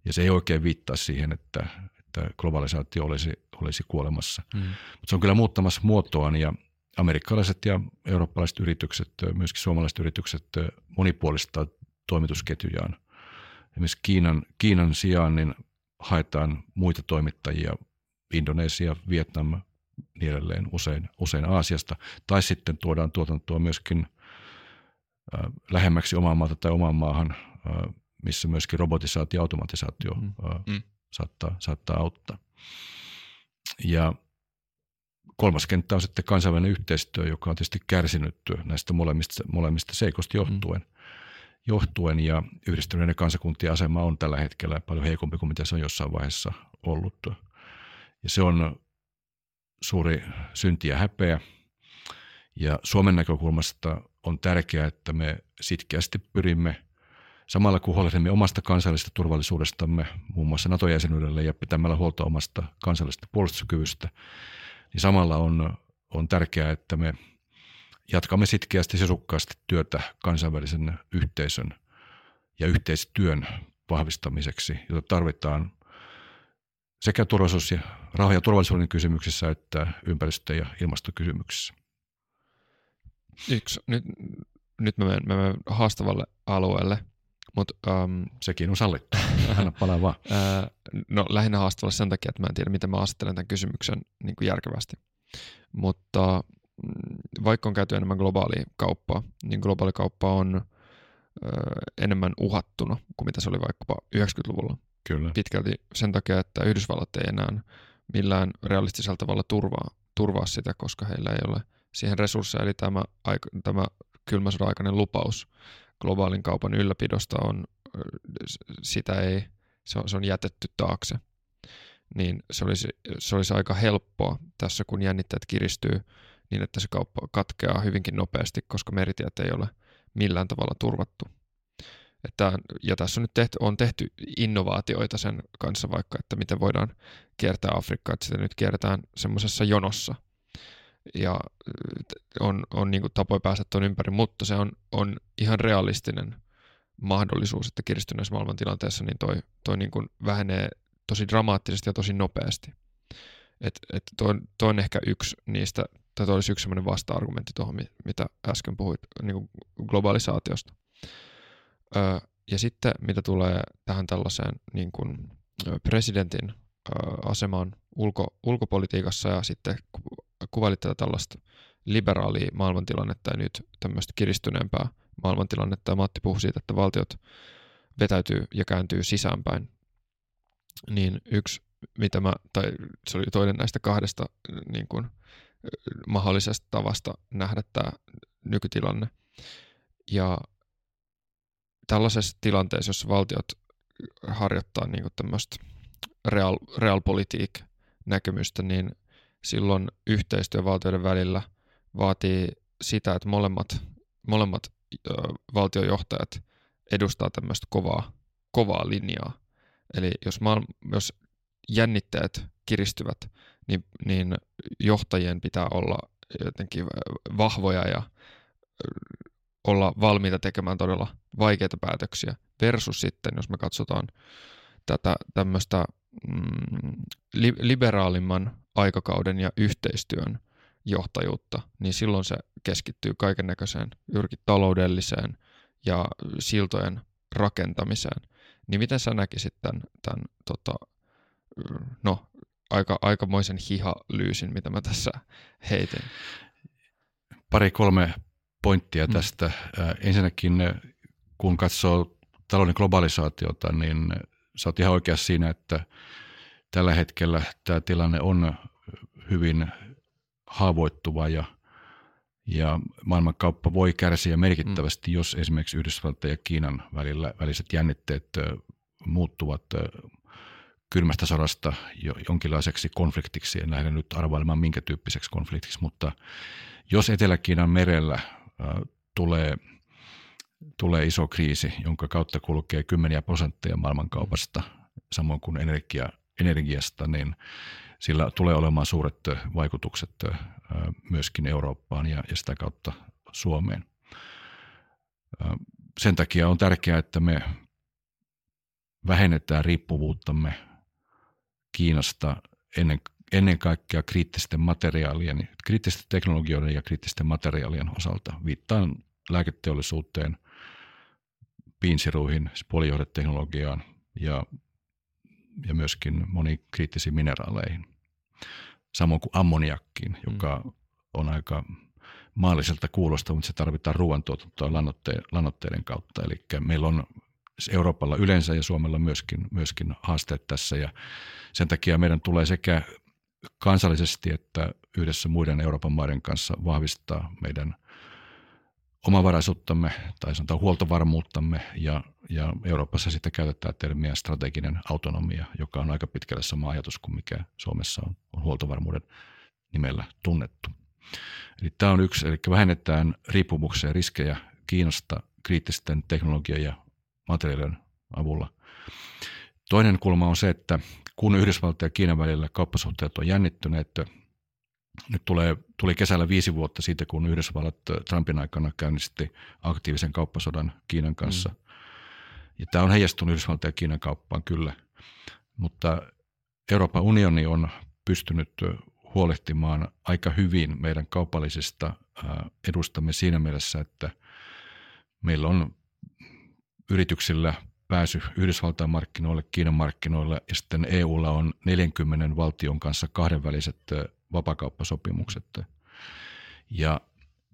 Ja se ei oikein viittaa siihen, että, että globalisaatio olisi, olisi kuolemassa. Mm. Mutta se on kyllä muuttamassa muotoaan ja amerikkalaiset ja eurooppalaiset yritykset, myöskin suomalaiset yritykset monipuolistaa toimitusketjujaan. Esimerkiksi Kiinan, Kiinan sijaan niin haetaan muita toimittajia, Indonesia, Vietnam, niin edelleen usein, usein Aasiasta, tai sitten tuodaan tuotantoa myöskin äh, lähemmäksi omaa maata tai omaan maahan, äh, missä myöskin robotisaatio ja automatisaatio äh, mm. saattaa, saattaa auttaa. Ja kolmas kenttä on sitten kansainvälinen yhteistyö, joka on tietysti kärsinyt näistä molemmista, molemmista seikoista johtuen. Mm. johtuen ja yhdistyneiden kansakuntien asema on tällä hetkellä paljon heikompi kuin mitä se on jossain vaiheessa ollut. Ja se on suuri synti ja häpeä. Ja Suomen näkökulmasta on tärkeää, että me sitkeästi pyrimme, samalla kun huolehdimme omasta kansallisesta turvallisuudestamme, muun muassa NATO-jäsenyydelle ja pitämällä huolta omasta kansallisesta puolustuskyvystä, niin samalla on, on tärkeää, että me jatkamme sitkeästi ja sisukkaasti työtä kansainvälisen yhteisön ja yhteistyön vahvistamiseksi, jota tarvitaan sekä turvallisuus- ja rauha- ja turvallisuuden kysymyksissä että ympäristö- ja ilmastokysymyksissä. Yksi. Nyt, nyt mä menen, mä menen haastavalle alueelle. Mut, um, Sekin on sallittu. Anna palaa vaan. No, lähinnä haastavalle sen takia, että mä en tiedä, miten mä asettelen tämän kysymyksen niin kuin järkevästi. Mutta vaikka on käyty enemmän globaalia kauppaa, niin globaali kauppa on ö, enemmän uhattuna kuin mitä se oli vaikkapa yhdeksänkymmentäluvulla. Kyllä. Pitkälti sen takia, että Yhdysvallat ei enää millään realistisella tavalla turvaa, turvaa sitä, koska heillä ei ole siihen resursseja. Eli tämä, tämä kylmän sodan aikainen lupaus globaalin kaupan ylläpidosta on, sitä ei, se on, se on jätetty taakse. Niin se olisi, se olisi aika helppoa tässä, kun jännitteet kiristyy niin, että se kauppa katkeaa hyvinkin nopeasti, koska meritiet ei ole millään tavalla turvattu. Että, ja tässä on nyt tehty, on tehty innovaatioita sen kanssa vaikka, että miten voidaan kiertää Afrikkaa, että sitä nyt kierretään semmoisessa jonossa. Ja on, on niin kuin tapoja päästä tuon ympäri, mutta se on, on ihan realistinen mahdollisuus, että kiristyneessä maailmantilanteessa niin toi, toi niin kuin vähenee tosi dramaattisesti ja tosi nopeasti. Että et toi, toi on ehkä yksi niistä, tai toi olisi yksi semmoinen vasta-argumentti tuohon, mitä äsken puhuit niin kuin globalisaatiosta. Ja sitten mitä tulee tähän tällaiseen niin kuin presidentin asemaan ulko, ulkopolitiikassa ja sitten kuvailit tätä tällaista liberaalia maailmantilannetta ja nyt tämmöistä kiristyneempää maailmantilannetta ja Matti puhui siitä, että valtiot vetäytyy ja kääntyy sisäänpäin, niin yksi mitä mä, tai se oli toinen näistä kahdesta niin kuin mahdollisesta tavasta nähdä tämä nykytilanne ja tällaisessa tilanteessa, jossa valtiot harjoittaa niin kuin tämmöistä real, realpolitiik-näkemystä, niin silloin yhteistyö valtioiden välillä vaatii sitä, että molemmat, molemmat ö, valtiojohtajat edustaa tämmöistä kovaa, kovaa linjaa. Eli jos, maailma, jos jännitteet kiristyvät, niin, niin johtajien pitää olla jotenkin vahvoja ja olla valmiita tekemään todella vaikeita päätöksiä. Versus sitten, jos me katsotaan tätä tämmöistä mm, li, liberaalimman aikakauden ja yhteistyön johtajuutta, niin silloin se keskittyy kaikennäköiseen jyrkin taloudelliseen ja siltojen rakentamiseen. Niin miten sä näkisit tämän, tämän tota, no, aika, aikamoisen hihalyysin, mitä mä tässä heitin? Pari kolme pointtia mm. tästä. Ensinnäkin, kun katsoo talouden globalisaatiota, niin sä oot ihan oikeassa siinä, että tällä hetkellä tämä tilanne on hyvin haavoittuva ja, ja maailmankauppa voi kärsiä merkittävästi, mm. jos esimerkiksi Yhdysvaltain ja Kiinan välillä, väliset jännitteet muuttuvat kylmästä sodasta jonkinlaiseksi konfliktiksi. En lähde nyt arvailemaan minkä tyyppiseksi konfliktiksi, mutta jos Etelä-Kiinan merellä äh, tulee, tulee iso kriisi, jonka kautta kulkee kymmeniä prosentteja maailmankaupasta, samoin kuin energia, energiasta, niin sillä tulee olemaan suuret vaikutukset myöskin Eurooppaan ja sitä kautta Suomeen. Sen takia on tärkeää, että me vähennetään riippuvuuttamme Kiinasta ennen, ennen kaikkea kriittisten materiaalien, kriittisten teknologioiden ja kriittisten materiaalien osalta. Viittaan lääketeollisuuteen, piinsiruihin, puolijohdeteknologiaan ja ja myöskin moniin kriittisiin mineraaleihin, samoin kuin ammoniakkiin, joka mm. on aika maalliselta kuulosta, mutta se tarvitaan ruoantuotantoa lannoitteiden, lannoitteiden kautta. Eli meillä on Euroopalla yleensä ja Suomella myöskin, myöskin haasteet tässä, ja sen takia meidän tulee sekä kansallisesti että yhdessä muiden Euroopan maiden kanssa vahvistaa meidän omavaraisuuttamme tai sanotaan huoltovarmuuttamme, ja, ja Euroopassa sitten käytetään termiä strateginen autonomia, joka on aika pitkälle sama ajatus kuin mikä Suomessa on, on huoltovarmuuden nimellä tunnettu. Eli tämä on yksi, eli vähennetään riippumuksia ja riskejä Kiinasta kriittisten teknologian ja materiaalien avulla. Toinen kulma on se, että kun Yhdysvaltain ja Kiinan välillä kauppasuhteet on jännittyneet, nyt tulee, tuli kesällä viisi vuotta siitä, kun Yhdysvallat Trumpin aikana käynnisti aktiivisen kauppasodan Kiinan kanssa. Mm. Ja tämä on heijastunut Yhdysvaltain ja Kiinan kauppaan kyllä, mutta Euroopan unioni on pystynyt huolehtimaan aika hyvin meidän kaupallisista edustamme siinä mielessä, että meillä on yrityksillä pääsy Yhdysvaltain markkinoille, Kiinan markkinoille, ja sitten E U:lla on neljänkymmenen valtion kanssa kahdenväliset vapaakauppasopimukset. Ja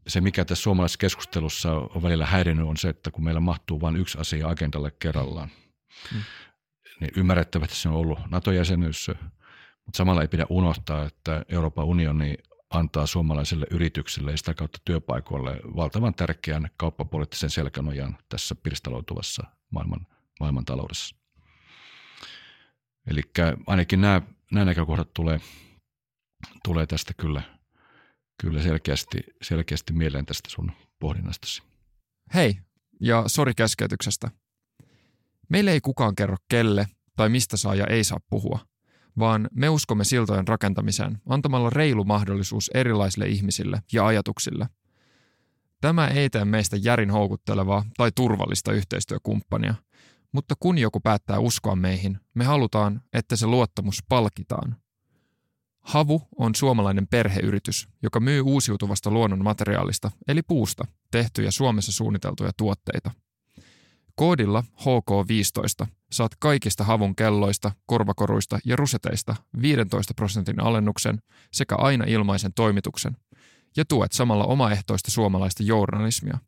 se, mikä tässä suomalaisessa keskustelussa on välillä häirinnyt, on se, että kun meillä mahtuu vain yksi asia agendalle kerrallaan, mm. niin ymmärrettävästi se on ollut NATO-jäsenyys, mutta samalla ei pidä unohtaa, että Euroopan unioni antaa suomalaisille yrityksille ja sitä kautta työpaikoille valtavan tärkeän kauppapoliittisen selkänojan tässä pirstaloituvassa maailman, maailmantaloudessa. Eli ainakin nämä, nämä näkökohdat tulee Tulee tästä kyllä, kyllä selkeästi, selkeästi mieleen tästä sun pohdinnastasi. Hei, ja sori keskeytyksestä. Meille ei kukaan kerro kelle tai mistä saa ja ei saa puhua, vaan me uskomme siltojen rakentamiseen antamalla reilu mahdollisuus erilaisille ihmisille ja ajatuksille. Tämä ei tee meistä järin houkuttelevaa tai turvallista yhteistyökumppania, mutta kun joku päättää uskoa meihin, me halutaan, että se luottamus palkitaan. Havu on suomalainen perheyritys, joka myy uusiutuvasta luonnonmateriaalista, eli puusta, tehtyjä Suomessa suunniteltuja tuotteita. Koodilla H K viisitoista saat kaikista Havun kelloista, korvakoruista ja ruseteista viidentoista prosentin alennuksen sekä aina ilmaisen toimituksen, ja tuet samalla omaehtoista suomalaista journalismia.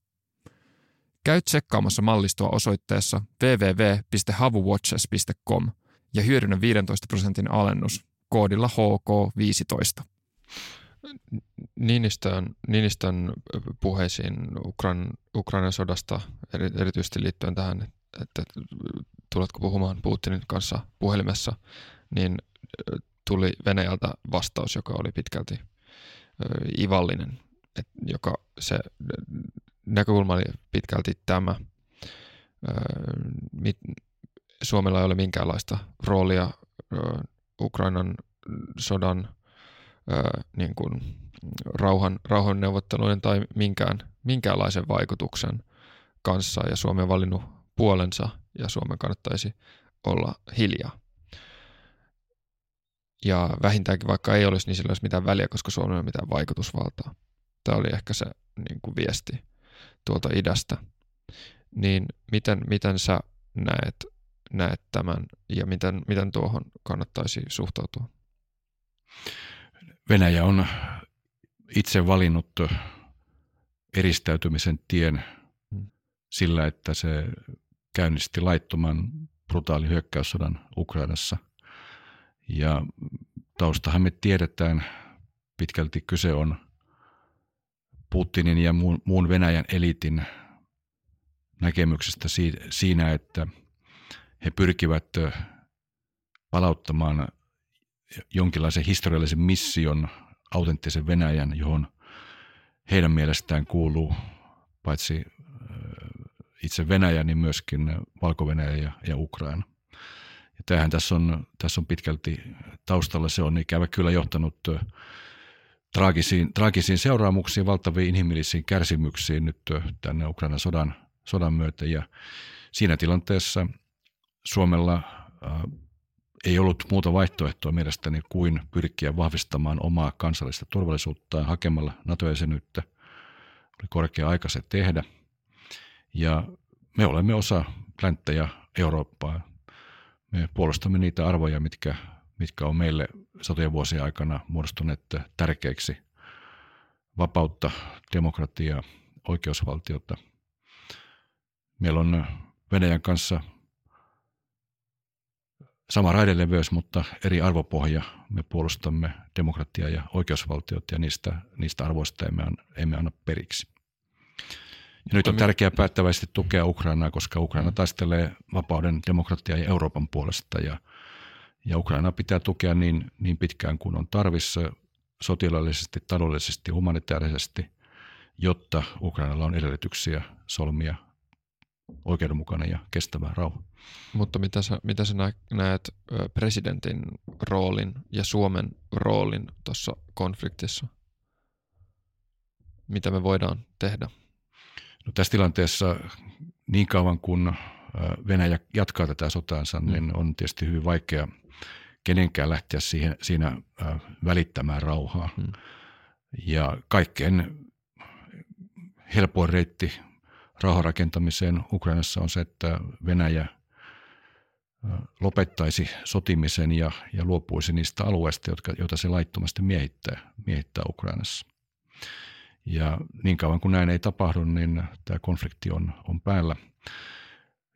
Käy tsekkaamassa mallistoa osoitteessa double-u double-u double-u piste havuwatches piste com ja hyödynnä viidentoista prosentin alennus koodilla H K viisitoista. Niinistön, Niinistön puheisiin Ukrain, Ukrainan sodasta, erityisesti liittyen tähän, että tuletko puhumaan Putinin kanssa puhelimessa, niin tuli Venäjältä vastaus, joka oli pitkälti ivallinen, joka se näkökulma oli pitkälti tämä. Suomella ei ole minkäänlaista roolia Ukrainan sodan niin kuin rauhan, rauhanneuvotteluiden tai minkään, minkäänlaisen vaikutuksen kanssa, ja Suomi on valinnut puolensa ja Suomen kannattaisi olla hiljaa. Ja vähintäänkin vaikka ei olisi, niin sillä olisi mitään väliä, koska Suomella ei ole mitään vaikutusvaltaa. Tämä oli ehkä se niin kuin viesti tuolta idästä. Niin miten, miten sä näet, näet tämän ja miten, miten tuohon kannattaisi suhtautua? Venäjä on itse valinnut eristäytymisen tien sillä, että se käynnisti laittoman brutaalin hyökkäyssodan Ukrainassa. Ja taustahan me tiedetään, pitkälti kyse on Putinin ja muun Venäjän eliitin näkemyksestä siinä, että he pyrkivät palauttamaan jonkinlaisen historiallisen mission autenttisen Venäjän, johon heidän mielestään kuuluu paitsi itse Venäjä, niin myöskin Valko-Venäjä ja, ja Ukraina. Ja tämähän tässä on, tässä on pitkälti taustalla. Se on ikävä kyllä johtanut traagisiin, traagisiin seuraamuksiin, valtaviin inhimillisiin kärsimyksiin nyt tänne Ukrainan sodan, sodan myötä. Ja siinä tilanteessa Suomella äh, ei ollut muuta vaihtoehtoa mielestäni kuin pyrkiä vahvistamaan omaa kansallista turvallisuuttaan hakemalla NATO-jäsenyyttä. Oli korkea aika se tehdä. Ja me olemme osa länttä ja Eurooppaa. Me puolustamme niitä arvoja, mitkä, mitkä on meille satojen vuosien aikana muodostuneet tärkeiksi. Vapautta, demokratiaa, oikeusvaltiota. Meillä on Venäjän kanssa sama raideleveys, mutta eri arvopohja. Me puolustamme demokratiaa ja oikeusvaltiota, ja niistä, niistä arvoista emme, emme anna periksi. Ja nyt on tärkeää päättäväisesti tukea Ukrainaa, koska Ukraina taistelee vapauden, demokratiaa ja Euroopan puolesta. Ja, ja Ukrainaa pitää tukea niin, niin pitkään kuin on tarvissa, sotilaallisesti, taloudellisesti, humanitaarisesti, jotta Ukrainalla on edellytyksiä solmia oikeudenmukainen ja kestävä rauha. Mutta mitä sä, mitä sä näet presidentin roolin ja Suomen roolin tuossa konfliktissa? Mitä me voidaan tehdä? No, tässä tilanteessa niin kauan kun Venäjä jatkaa tätä sotaansa, mm. niin on tietysti hyvin vaikea kenenkään lähteä siihen, siinä välittämään rauhaa. Mm. Ja kaikkein helpoin reitti rauhanrakentamiseen Ukrainassa on se, että Venäjä lopettaisi sotimisen ja, ja luopuisi niistä alueista, jotka, joita se laittomasti miehittää, miehittää Ukrainassa. Ja niin kauan kuin näin ei tapahdu, niin tämä konflikti on, on päällä.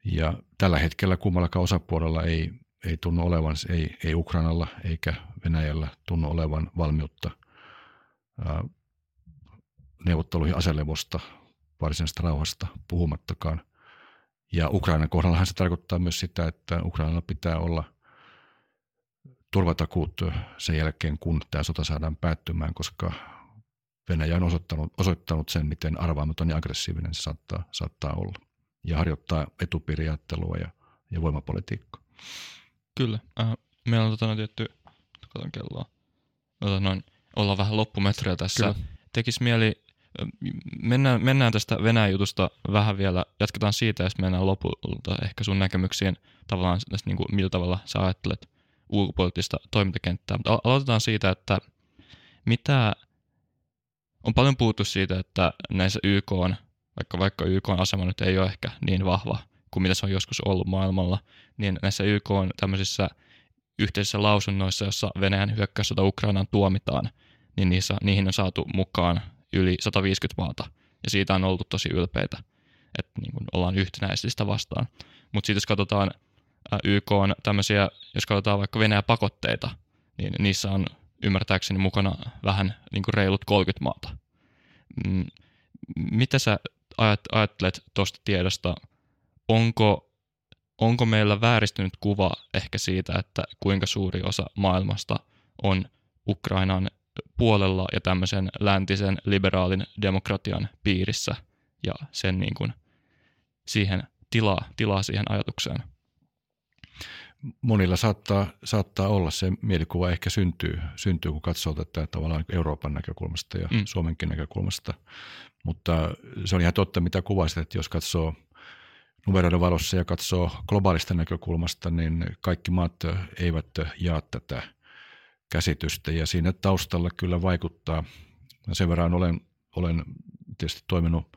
Ja tällä hetkellä kummallakaan osapuolella ei, ei tunnu olevan, ei, ei Ukrainalla eikä Venäjällä tunnu olevan valmiutta ää, neuvotteluihin aselevosta, varsinaisesta rauhasta puhumattakaan. Ja Ukrainan kohdallahan se tarkoittaa myös sitä, että Ukrainalla pitää olla turvatakuut sen jälkeen, kun tämä sota saadaan päättymään, koska Venäjä on osoittanut, osoittanut sen, miten arvaamaton ja aggressiivinen se saattaa, saattaa olla ja harjoittaa etupiiriajattelua ja, ja voimapolitiikkaa. Kyllä. Äh, meillä on tota, tietty, katson kelloa, tota, noin, ollaan vähän loppumetrejä tässä. Kyllä. Tekisi mieli, mennään, mennään tästä Venäjä-jutusta vähän vielä, jatketaan siitä ja sitten mennään lopulta ehkä sun näkemyksiin tavallaan, niin kuin, millä tavalla sä ajattelet ulkopoliittista toimintakenttää. Mutta aloitetaan siitä, että mitä... On paljon puhuttu siitä, että näissä Y K on, vaikka, vaikka Y K:n asema nyt ei ole ehkä niin vahva kuin mitä se on joskus ollut maailmalla, niin näissä Y K on tämmöisissä yhteisissä lausunnoissa, jossa Venäjän hyökkäyssota Ukrainaan tuomitaan, niin niissä, niihin on saatu mukaan yli sata viisikymmentä maata, ja siitä on oltu tosi ylpeitä, että niin kuin ollaan yhtenäisistä vastaan. Mutta sitten jos katsotaan Y K on tämmöisiä, jos katsotaan vaikka Venäjän pakotteita, niin niissä on ymmärtääkseni mukana vähän niin kuin reilut kolmekymmentä maata. Mitä sä ajattelet tuosta tiedosta? Onko, onko meillä vääristynyt kuva ehkä siitä, että kuinka suuri osa maailmasta on Ukrainan puolella ja tämmöisen läntisen liberaalin demokratian piirissä ja sen niin kuin siihen tilaa, tilaa siihen ajatukseen. Monilla saattaa, saattaa olla se mielikuva, ehkä syntyy, syntyy kun katsoo tätä tavallaan Euroopan näkökulmasta ja mm. Suomenkin näkökulmasta, mutta se on ihan totta, mitä kuvasit, että jos katsoo numeroiden valossa ja katsoo globaalista näkökulmasta, niin kaikki maat eivät jaa tätä käsitystä ja siinä taustalla kyllä vaikuttaa. Sen verran olen, olen tietysti toiminut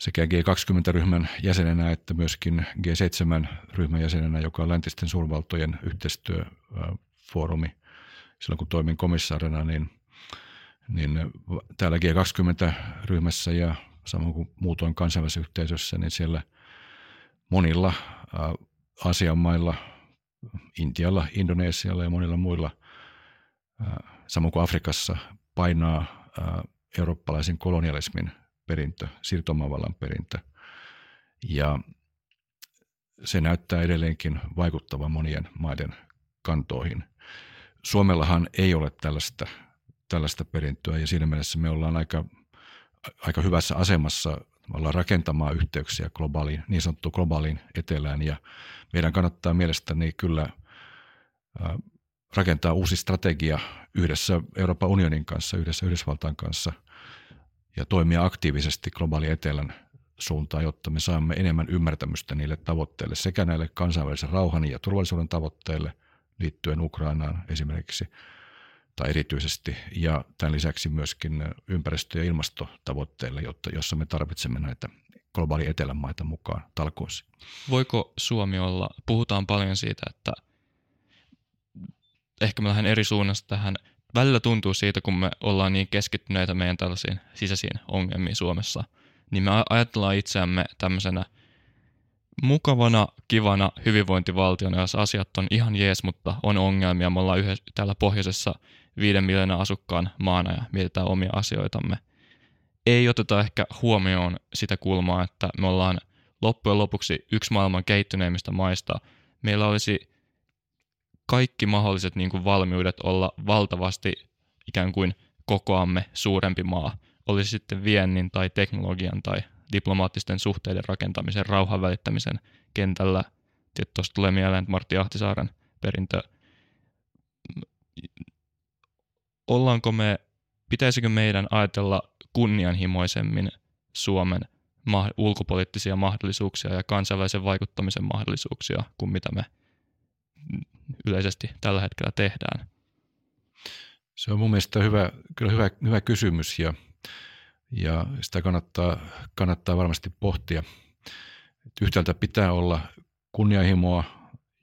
sekä G kaksikymmentä-ryhmän jäsenenä että myöskin G seitsemän-ryhmän jäsenenä, joka on läntisten suurvaltojen yhteistyöfoorumi. Silloin kun toimin komissaarina, niin, niin täällä G kaksikymmentä-ryhmässä ja samoin kuin muutoin kansainvälisessä yhteisössä, niin siellä monilla Aasian mailla, Intialla, Indonesialla ja monilla muilla, samoin kuin Afrikassa, painaa eurooppalaisen kolonialismin perintö, siirtomaavallan perintö, ja se näyttää edelleenkin vaikuttavan monien maiden kantoihin. Suomellahan ei ole tällaista, tällaista perintöä, ja siinä mielessä me ollaan aika, aika hyvässä asemassa rakentamaan yhteyksiä globaaliin, niin sanottuun globaaliin etelään, ja meidän kannattaa mielestäni kyllä rakentaa uusi strategia yhdessä Euroopan unionin kanssa, yhdessä Yhdysvaltain kanssa, ja toimia aktiivisesti globaali etelän suuntaan, jotta me saamme enemmän ymmärtämystä niille tavoitteille, sekä näille kansainvälisen rauhan ja turvallisuuden tavoitteille liittyen Ukrainaan esimerkiksi tai erityisesti, ja tämän lisäksi myöskin ympäristö- ja ilmastotavoitteille, jotta, jossa me tarvitsemme näitä globaali etelän maita mukaan talkoisiin. Voiko Suomi olla, puhutaan paljon siitä, että ehkä me lähden eri suunnasta tähän. Välillä tuntuu siitä, kun me ollaan niin keskittyneitä meidän tällaisiin sisäisiin ongelmiin Suomessa, niin me ajatellaan itseämme tämmöisenä mukavana, kivana hyvinvointivaltiona, jos asiat on ihan jees, mutta on ongelmia. Me ollaan yhdessä, täällä pohjoisessa viiden miljoonan asukkaan maana ja mietitään omia asioitamme. Ei oteta ehkä huomioon sitä kulmaa, että me ollaan loppujen lopuksi yksi maailman kehittyneimmistä maista. Meillä olisi kaikki mahdolliset niin kuin valmiudet olla valtavasti ikään kuin kokoamme suurempi maa, olisi sitten viennin tai teknologian tai diplomaattisten suhteiden rakentamisen, rauhan välittämisen kentällä. Tuosta tulee mieleen Martti Ahtisaaren perintö. Ollaanko me, pitäisikö meidän ajatella kunnianhimoisemmin Suomen ma- ulkopoliittisia mahdollisuuksia ja kansainvälisen vaikuttamisen mahdollisuuksia kuin mitä me yleisesti tällä hetkellä tehdään? Se on mun mielestä hyvä, kyllä hyvä, hyvä kysymys ja, ja sitä kannattaa, kannattaa varmasti pohtia. Et yhtäältä pitää olla kunnianhimoa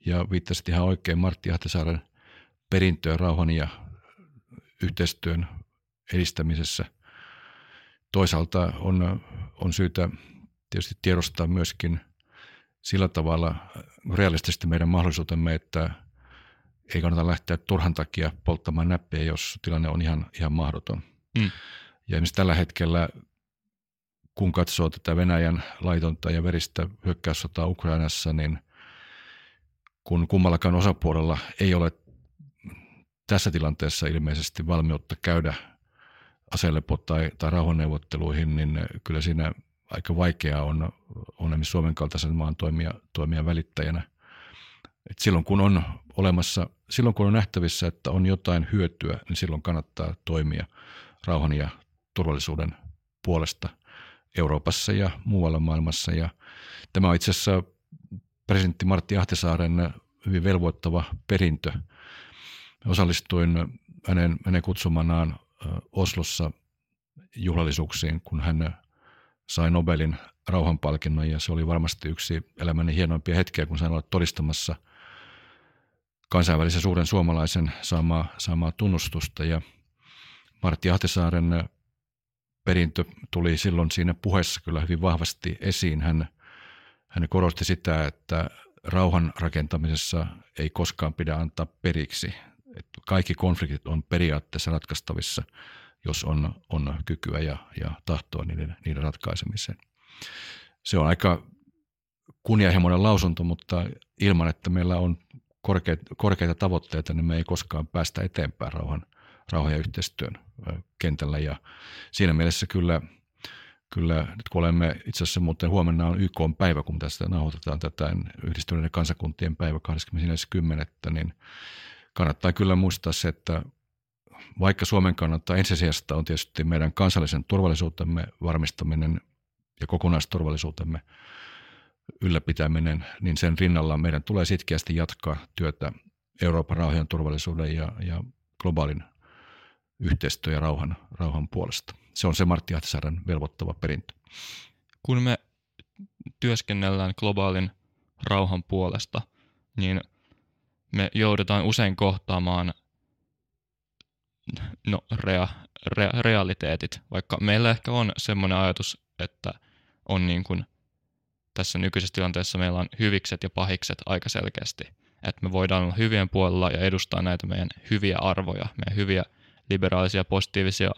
ja viittasit ihan oikein Martti Ahtisaaren perintöä rauhan ja yhteistyön edistämisessä. Toisaalta on, on syytä tietysti tiedostaa myöskin sillä tavalla realistisesti meidän mahdollisuutemme, että ei kannata lähteä turhan takia polttamaan näppejä, jos tilanne on ihan, ihan mahdoton. Mm. Ja esimerkiksi tällä hetkellä, kun katsoo tätä Venäjän laitonta ja veristä hyökkäyssotaa Ukrainassa, niin kun kummallakaan osapuolella ei ole tässä tilanteessa ilmeisesti valmiutta käydä aselepo- tai, tai rauhanneuvotteluihin, niin kyllä siinä aika vaikeaa on, on esimerkiksi Suomen kaltaisen maan toimia, toimia välittäjänä. Et silloin kun on olemassa, silloin kun on nähtävissä, että on jotain hyötyä, niin silloin kannattaa toimia rauhan ja turvallisuuden puolesta Euroopassa ja muualla maailmassa. Ja tämä on itse asiassa presidentti Martti Ahtisaaren hyvin velvoittava perintö. Osallistuin hänen, hänen kutsumanaan Oslossa juhlallisuuksiin, kun hän sai Nobelin rauhanpalkinnon ja se oli varmasti yksi elämäni hienoimpia hetkiä, kun sain olla todistamassa kansainvälisen suuren suomalaisen saamaa, saamaa tunnustusta. Ja Martti Ahtisaaren perintö tuli silloin siinä puheessa kyllä hyvin vahvasti esiin. Hän, hän korosti sitä, että rauhan rakentamisessa ei koskaan pidä antaa periksi. Että kaikki konfliktit on periaatteessa ratkaistavissa, jos on, on kykyä ja, ja tahtoa niiden, niiden ratkaisemiseen. Se on aika kunnianhimoinen lausunto, mutta ilman, että meillä on korkeita, korkeita tavoitteita, niin me ei koskaan päästä eteenpäin rauhan, rauhan ja yhteistyön kentällä. Ja siinä mielessä kyllä Kyllä, nyt kun olemme itse asiassa muuten huomenna on Y K:n päivä, kun tästä nauhoitetaan tätä Yhdistyneiden kansakuntien päivä kahdeskymmenes kymmenettä, niin kannattaa kyllä muistaa se, että vaikka Suomen kannalta ensisijasta on tietysti meidän kansallisen turvallisuutemme varmistaminen ja kokonaisturvallisuutemme ylläpitäminen, niin sen rinnalla meidän tulee sitkeästi jatkaa työtä Euroopan rauhan turvallisuuden ja, ja globaalin yhteistyö ja rauhan, rauhan puolesta. Se on se Martti Ahtisaaren velvoittava perintö. Kun me työskennellään globaalin rauhan puolesta, niin me joudutaan usein kohtaamaan no, rea, rea, realiteetit, vaikka meillä ehkä on semmoinen ajatus, että on niin kuin tässä nykyisessä tilanteessa meillä on hyvikset ja pahikset aika selkeästi, että me voidaan olla hyvien puolella ja edustaa näitä meidän hyviä arvoja, meidän hyviä liberaalisia, positiivisia,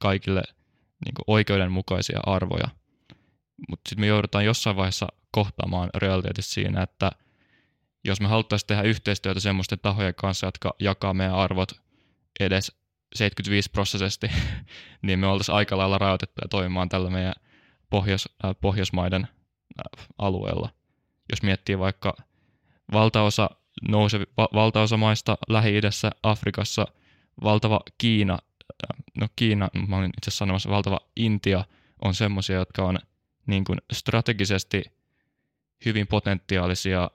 kaikille niin kuin oikeudenmukaisia arvoja. Mutta sitten me joudutaan jossain vaiheessa kohtaamaan realiteetit siinä, että jos me haluttaisiin tehdä yhteistyötä semmoisten tahojen kanssa, jotka jakaa meidän arvot edes seitsemänkymmentäviisi prosenttisesti, niin me oltaisiin aika lailla rajoitettuja toimimaan tällä meidän pohjois, äh, Pohjoismaiden äh, alueella. Jos miettii vaikka valtaosa, nousevi, va, valtaosa maista Lähi-idässä, Afrikassa, valtava Kiina, no Kiina, mä olin itse asiassa sanomassa, valtava Intia on semmoisia, jotka on niin kuin strategisesti hyvin potentiaalisia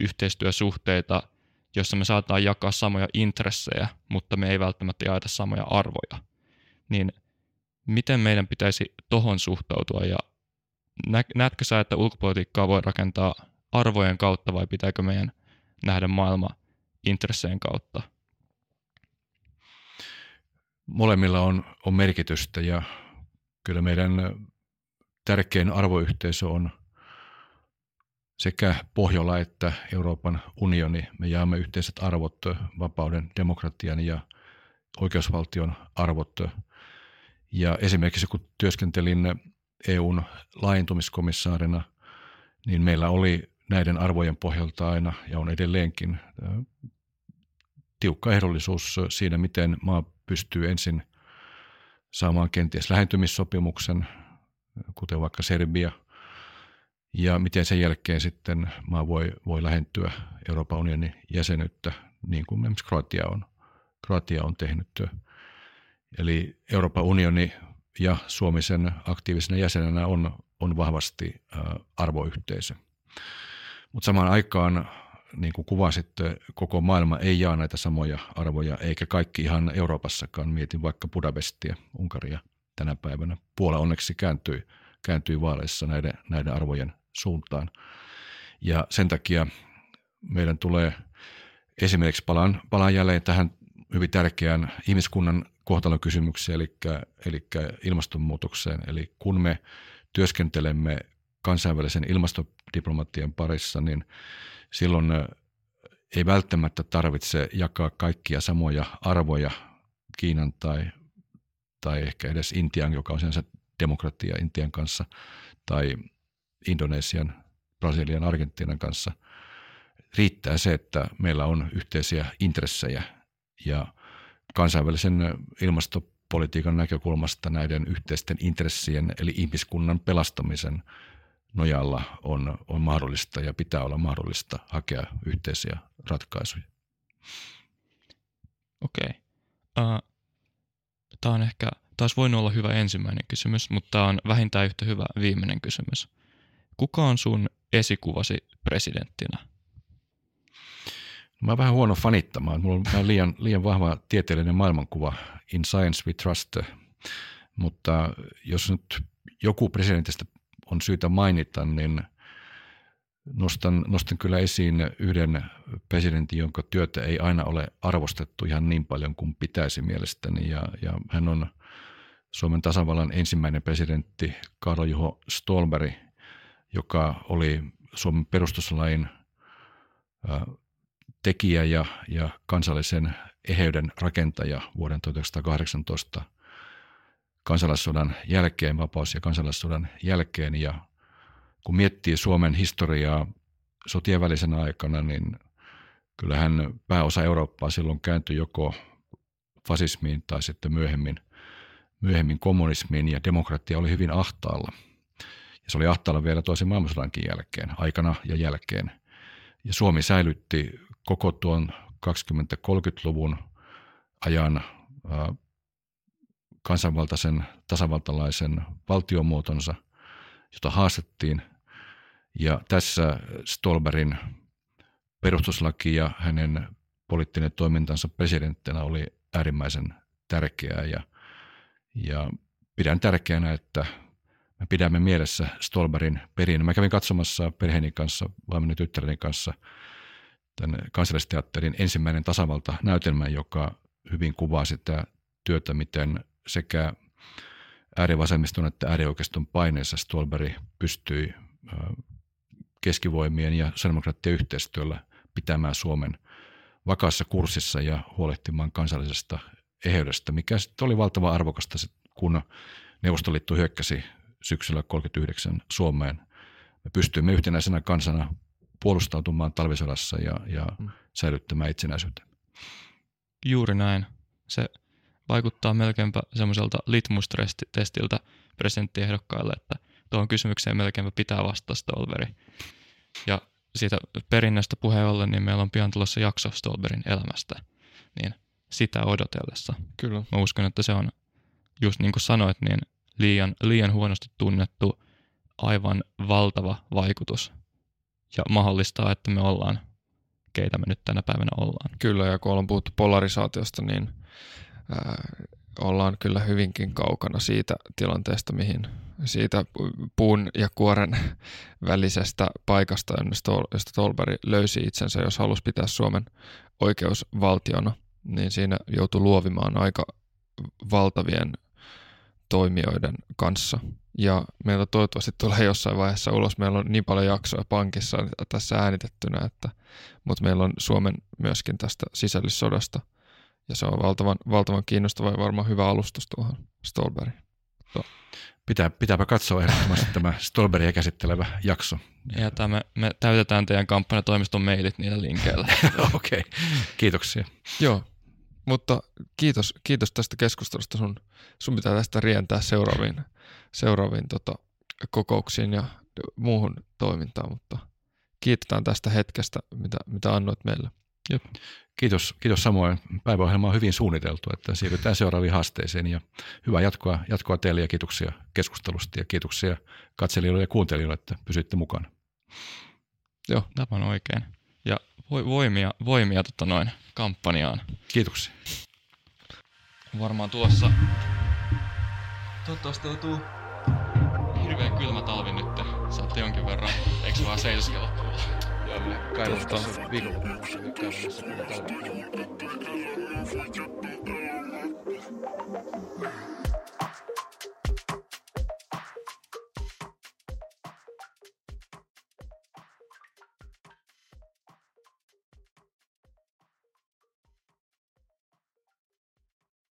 yhteistyösuhteita, jossa me saataan jakaa samoja intressejä, mutta me ei välttämättä jaeta samoja arvoja. Niin miten meidän pitäisi tohon suhtautua ja näetkö sä, että ulkopolitiikkaa voi rakentaa arvojen kautta vai pitääkö meidän nähdä maailma intressien kautta? Molemmilla on, on merkitystä ja kyllä meidän tärkein arvoyhteisö on sekä Pohjola että Euroopan unioni. Me jaamme yhteiset arvot, vapauden, demokratian ja oikeusvaltion arvot. Ja esimerkiksi kun työskentelin E U:n laajentumiskomissaarina, niin meillä oli näiden arvojen pohjalta aina ja on edelleenkin tiukka ehdollisuus siinä, miten maa pystyy ensin saamaan kenties lähentymissopimuksen, kuten vaikka Serbia, ja miten sen jälkeen sitten maa voi, voi lähentyä Euroopan unionin jäsenyyttä, niin kuin esimerkiksi Kroatia on, Kroatia on tehnyt. Eli Euroopan unioni ja Suomi sen aktiivisena jäsenenä on, on vahvasti arvoyhteisö. Mutta samaan aikaan, niin kuin kuvasit, koko maailma ei jaa näitä samoja arvoja, eikä kaikki ihan Euroopassakaan. Mietin vaikka Budapestia, Unkaria tänä päivänä. Puola onneksi kääntyi, kääntyi vaaleissa näiden, näiden arvojen suuntaan. Ja sen takia meidän tulee esimerkiksi, palaan, palaan jälleen tähän hyvin tärkeään ihmiskunnan kohtalon kysymykseen, eli, eli ilmastonmuutokseen. Eli kun me työskentelemme kansainvälisen ilmastodiplomatian parissa, niin silloin ei välttämättä tarvitse jakaa kaikkia samoja arvoja Kiinan tai, tai ehkä edes Intian, joka on sinänsä demokratia Intian kanssa, tai Indonesian, Brasilian, Argentiinan kanssa. Riittää se, että meillä on yhteisiä intressejä ja kansainvälisen ilmastopolitiikan näkökulmasta näiden yhteisten intressien eli ihmiskunnan pelastamisen nojalla on, on mahdollista ja pitää olla mahdollista hakea yhteisiä ratkaisuja. Okei. Uh, tämä on ehkä, taas voinut olla hyvä ensimmäinen kysymys, mutta tämä on vähintään yhtä hyvä viimeinen kysymys. Kuka on sun esikuvasi presidenttinä? Mä oon vähän huono fanittamaan. Mulla on liian, liian vahva tieteellinen maailmankuva. In science we trust. Mutta jos nyt joku presidentistä on syytä mainita, niin nostan, nostan kyllä esiin yhden presidentin, jonka työtä ei aina ole arvostettu ihan niin paljon kuin pitäisi mielestäni. Ja, ja hän on Suomen tasavallan ensimmäinen presidentti Karlo-Juho Ståhlberg, joka oli Suomen perustuslain äh, tekijä ja, ja kansallisen eheyden rakentaja vuoden tuhatyhdeksänsataakahdeksantoista kansalaissodan jälkeen, vapaus- ja kansalaissodan jälkeen. Ja kun miettii Suomen historiaa sotien välisenä aikana, niin kyllähän pääosa Eurooppaa silloin kääntyi joko fasismiin tai sitten myöhemmin, myöhemmin kommunismiin ja demokratia oli hyvin ahtaalla. Ja se oli ahtaalla vielä toisen maailmansodankin jälkeen, aikana ja jälkeen. Ja Suomi säilytti koko tuon kaksikymmentä-kolmekymmentäluvun ajan äh, kansanvaltaisen tasavaltalaisen valtiomuotonsa, jota haastettiin. Ja tässä Ståhlbergin perustuslaki ja hänen poliittinen toimintansa presidenttinä oli äärimmäisen tärkeää. Ja, ja pidän tärkeänä, että me pidämme mielessä Ståhlbergin perin. Mä kävin katsomassa perheeni kanssa, vaimoni tyttäreni kanssa, tämän kansallisteatterin ensimmäinen tasavaltanäytelmän, joka hyvin kuvaa sitä työtä, miten sekä äärivasemmiston että äärioikeiston paineessa Ståhlberg pystyi keskivoimien ja sosiaalidemokraattien yhteistyöllä pitämään Suomen vakaassa kurssissa ja huolehtimaan kansallisesta eheydestä, mikä sitten oli valtavan arvokasta, kun Neuvostoliitto hyökkäsi syksyllä kolmekymmentäyhdeksän Suomeen. Me pystyimme yhtenäisenä kansana puolustautumaan talvisodassa ja, ja säilyttämään itsenäisyyttä. Juuri näin. Se vaikuttaa melkeinpä semmoiselta litmus-testiltä presidenttiehdokkaille, että tuohon kysymykseen melkeinpä pitää vastata Ståhlberg. Ja siitä perinnöstä puheen ollen, niin meillä on pian tulossa jakso Ståhlbergin elämästä, niin sitä odotellessa. Kyllä. Mä uskon, että se on, just niin kuin sanoit, niin liian, liian huonosti tunnettu aivan valtava vaikutus ja mahdollistaa, että me ollaan, keitä me nyt tänä päivänä ollaan. Kyllä, ja kun ollaan puhuttu polarisaatiosta, niin äh, ollaan kyllä hyvinkin kaukana siitä tilanteesta, mihin siitä puun ja kuoren välisestä paikasta, josta Ståhlberg löysi itsensä, jos halusi pitää Suomen oikeusvaltiona, niin siinä joutui luovimaan aika valtavien toimijoiden kanssa. Ja meillä toivottavasti tulee jossain vaiheessa ulos. Meillä on niin paljon jaksoja pankissa tässä äänitettynä, että, mutta meillä on Suomen myöskin tästä sisällissodasta. Ja se on valtavan, valtavan kiinnostava ja varmaan hyvä alustus tuohon Ståhlbergiin. So. Pitää, pitääpä katsoa ehdottomasti tämä Ståhlbergia käsittelevä jakso. Ja tämä, me täytetään teidän kampanjatoimiston mailit niillä linkeillä. Okei, okay. Kiitoksia. Joo, mutta kiitos, kiitos tästä keskustelusta. Sun, sun pitää tästä rientää seuraaviin, seuraaviin tota, kokouksiin ja muuhun toimintaan, mutta kiitetään tästä hetkestä, mitä, mitä annoit meille. Jep. Kiitos, kiitos samoin. Päiväohjelma on hyvin suunniteltu, että siirrytään seuraaviin haasteisiin ja hyvää jatkoa, jatkoa teille ja kiitoksia keskustelusta ja kiitoksia katselijoille ja kuuntelijoille, että pysytte mukana. Joo, tämä on oikein. Ja voimia, voimia tota noin, kampanjaan. Kiitoksia. Varmaan tuossa, toivottavasti ei tule hirveän kylmä talvi nyt, saatte jonkin verran, eikö vaan seisoskella? Kaivotaan se viikonlopuksi. Kaivotaan se viikonlopuksi.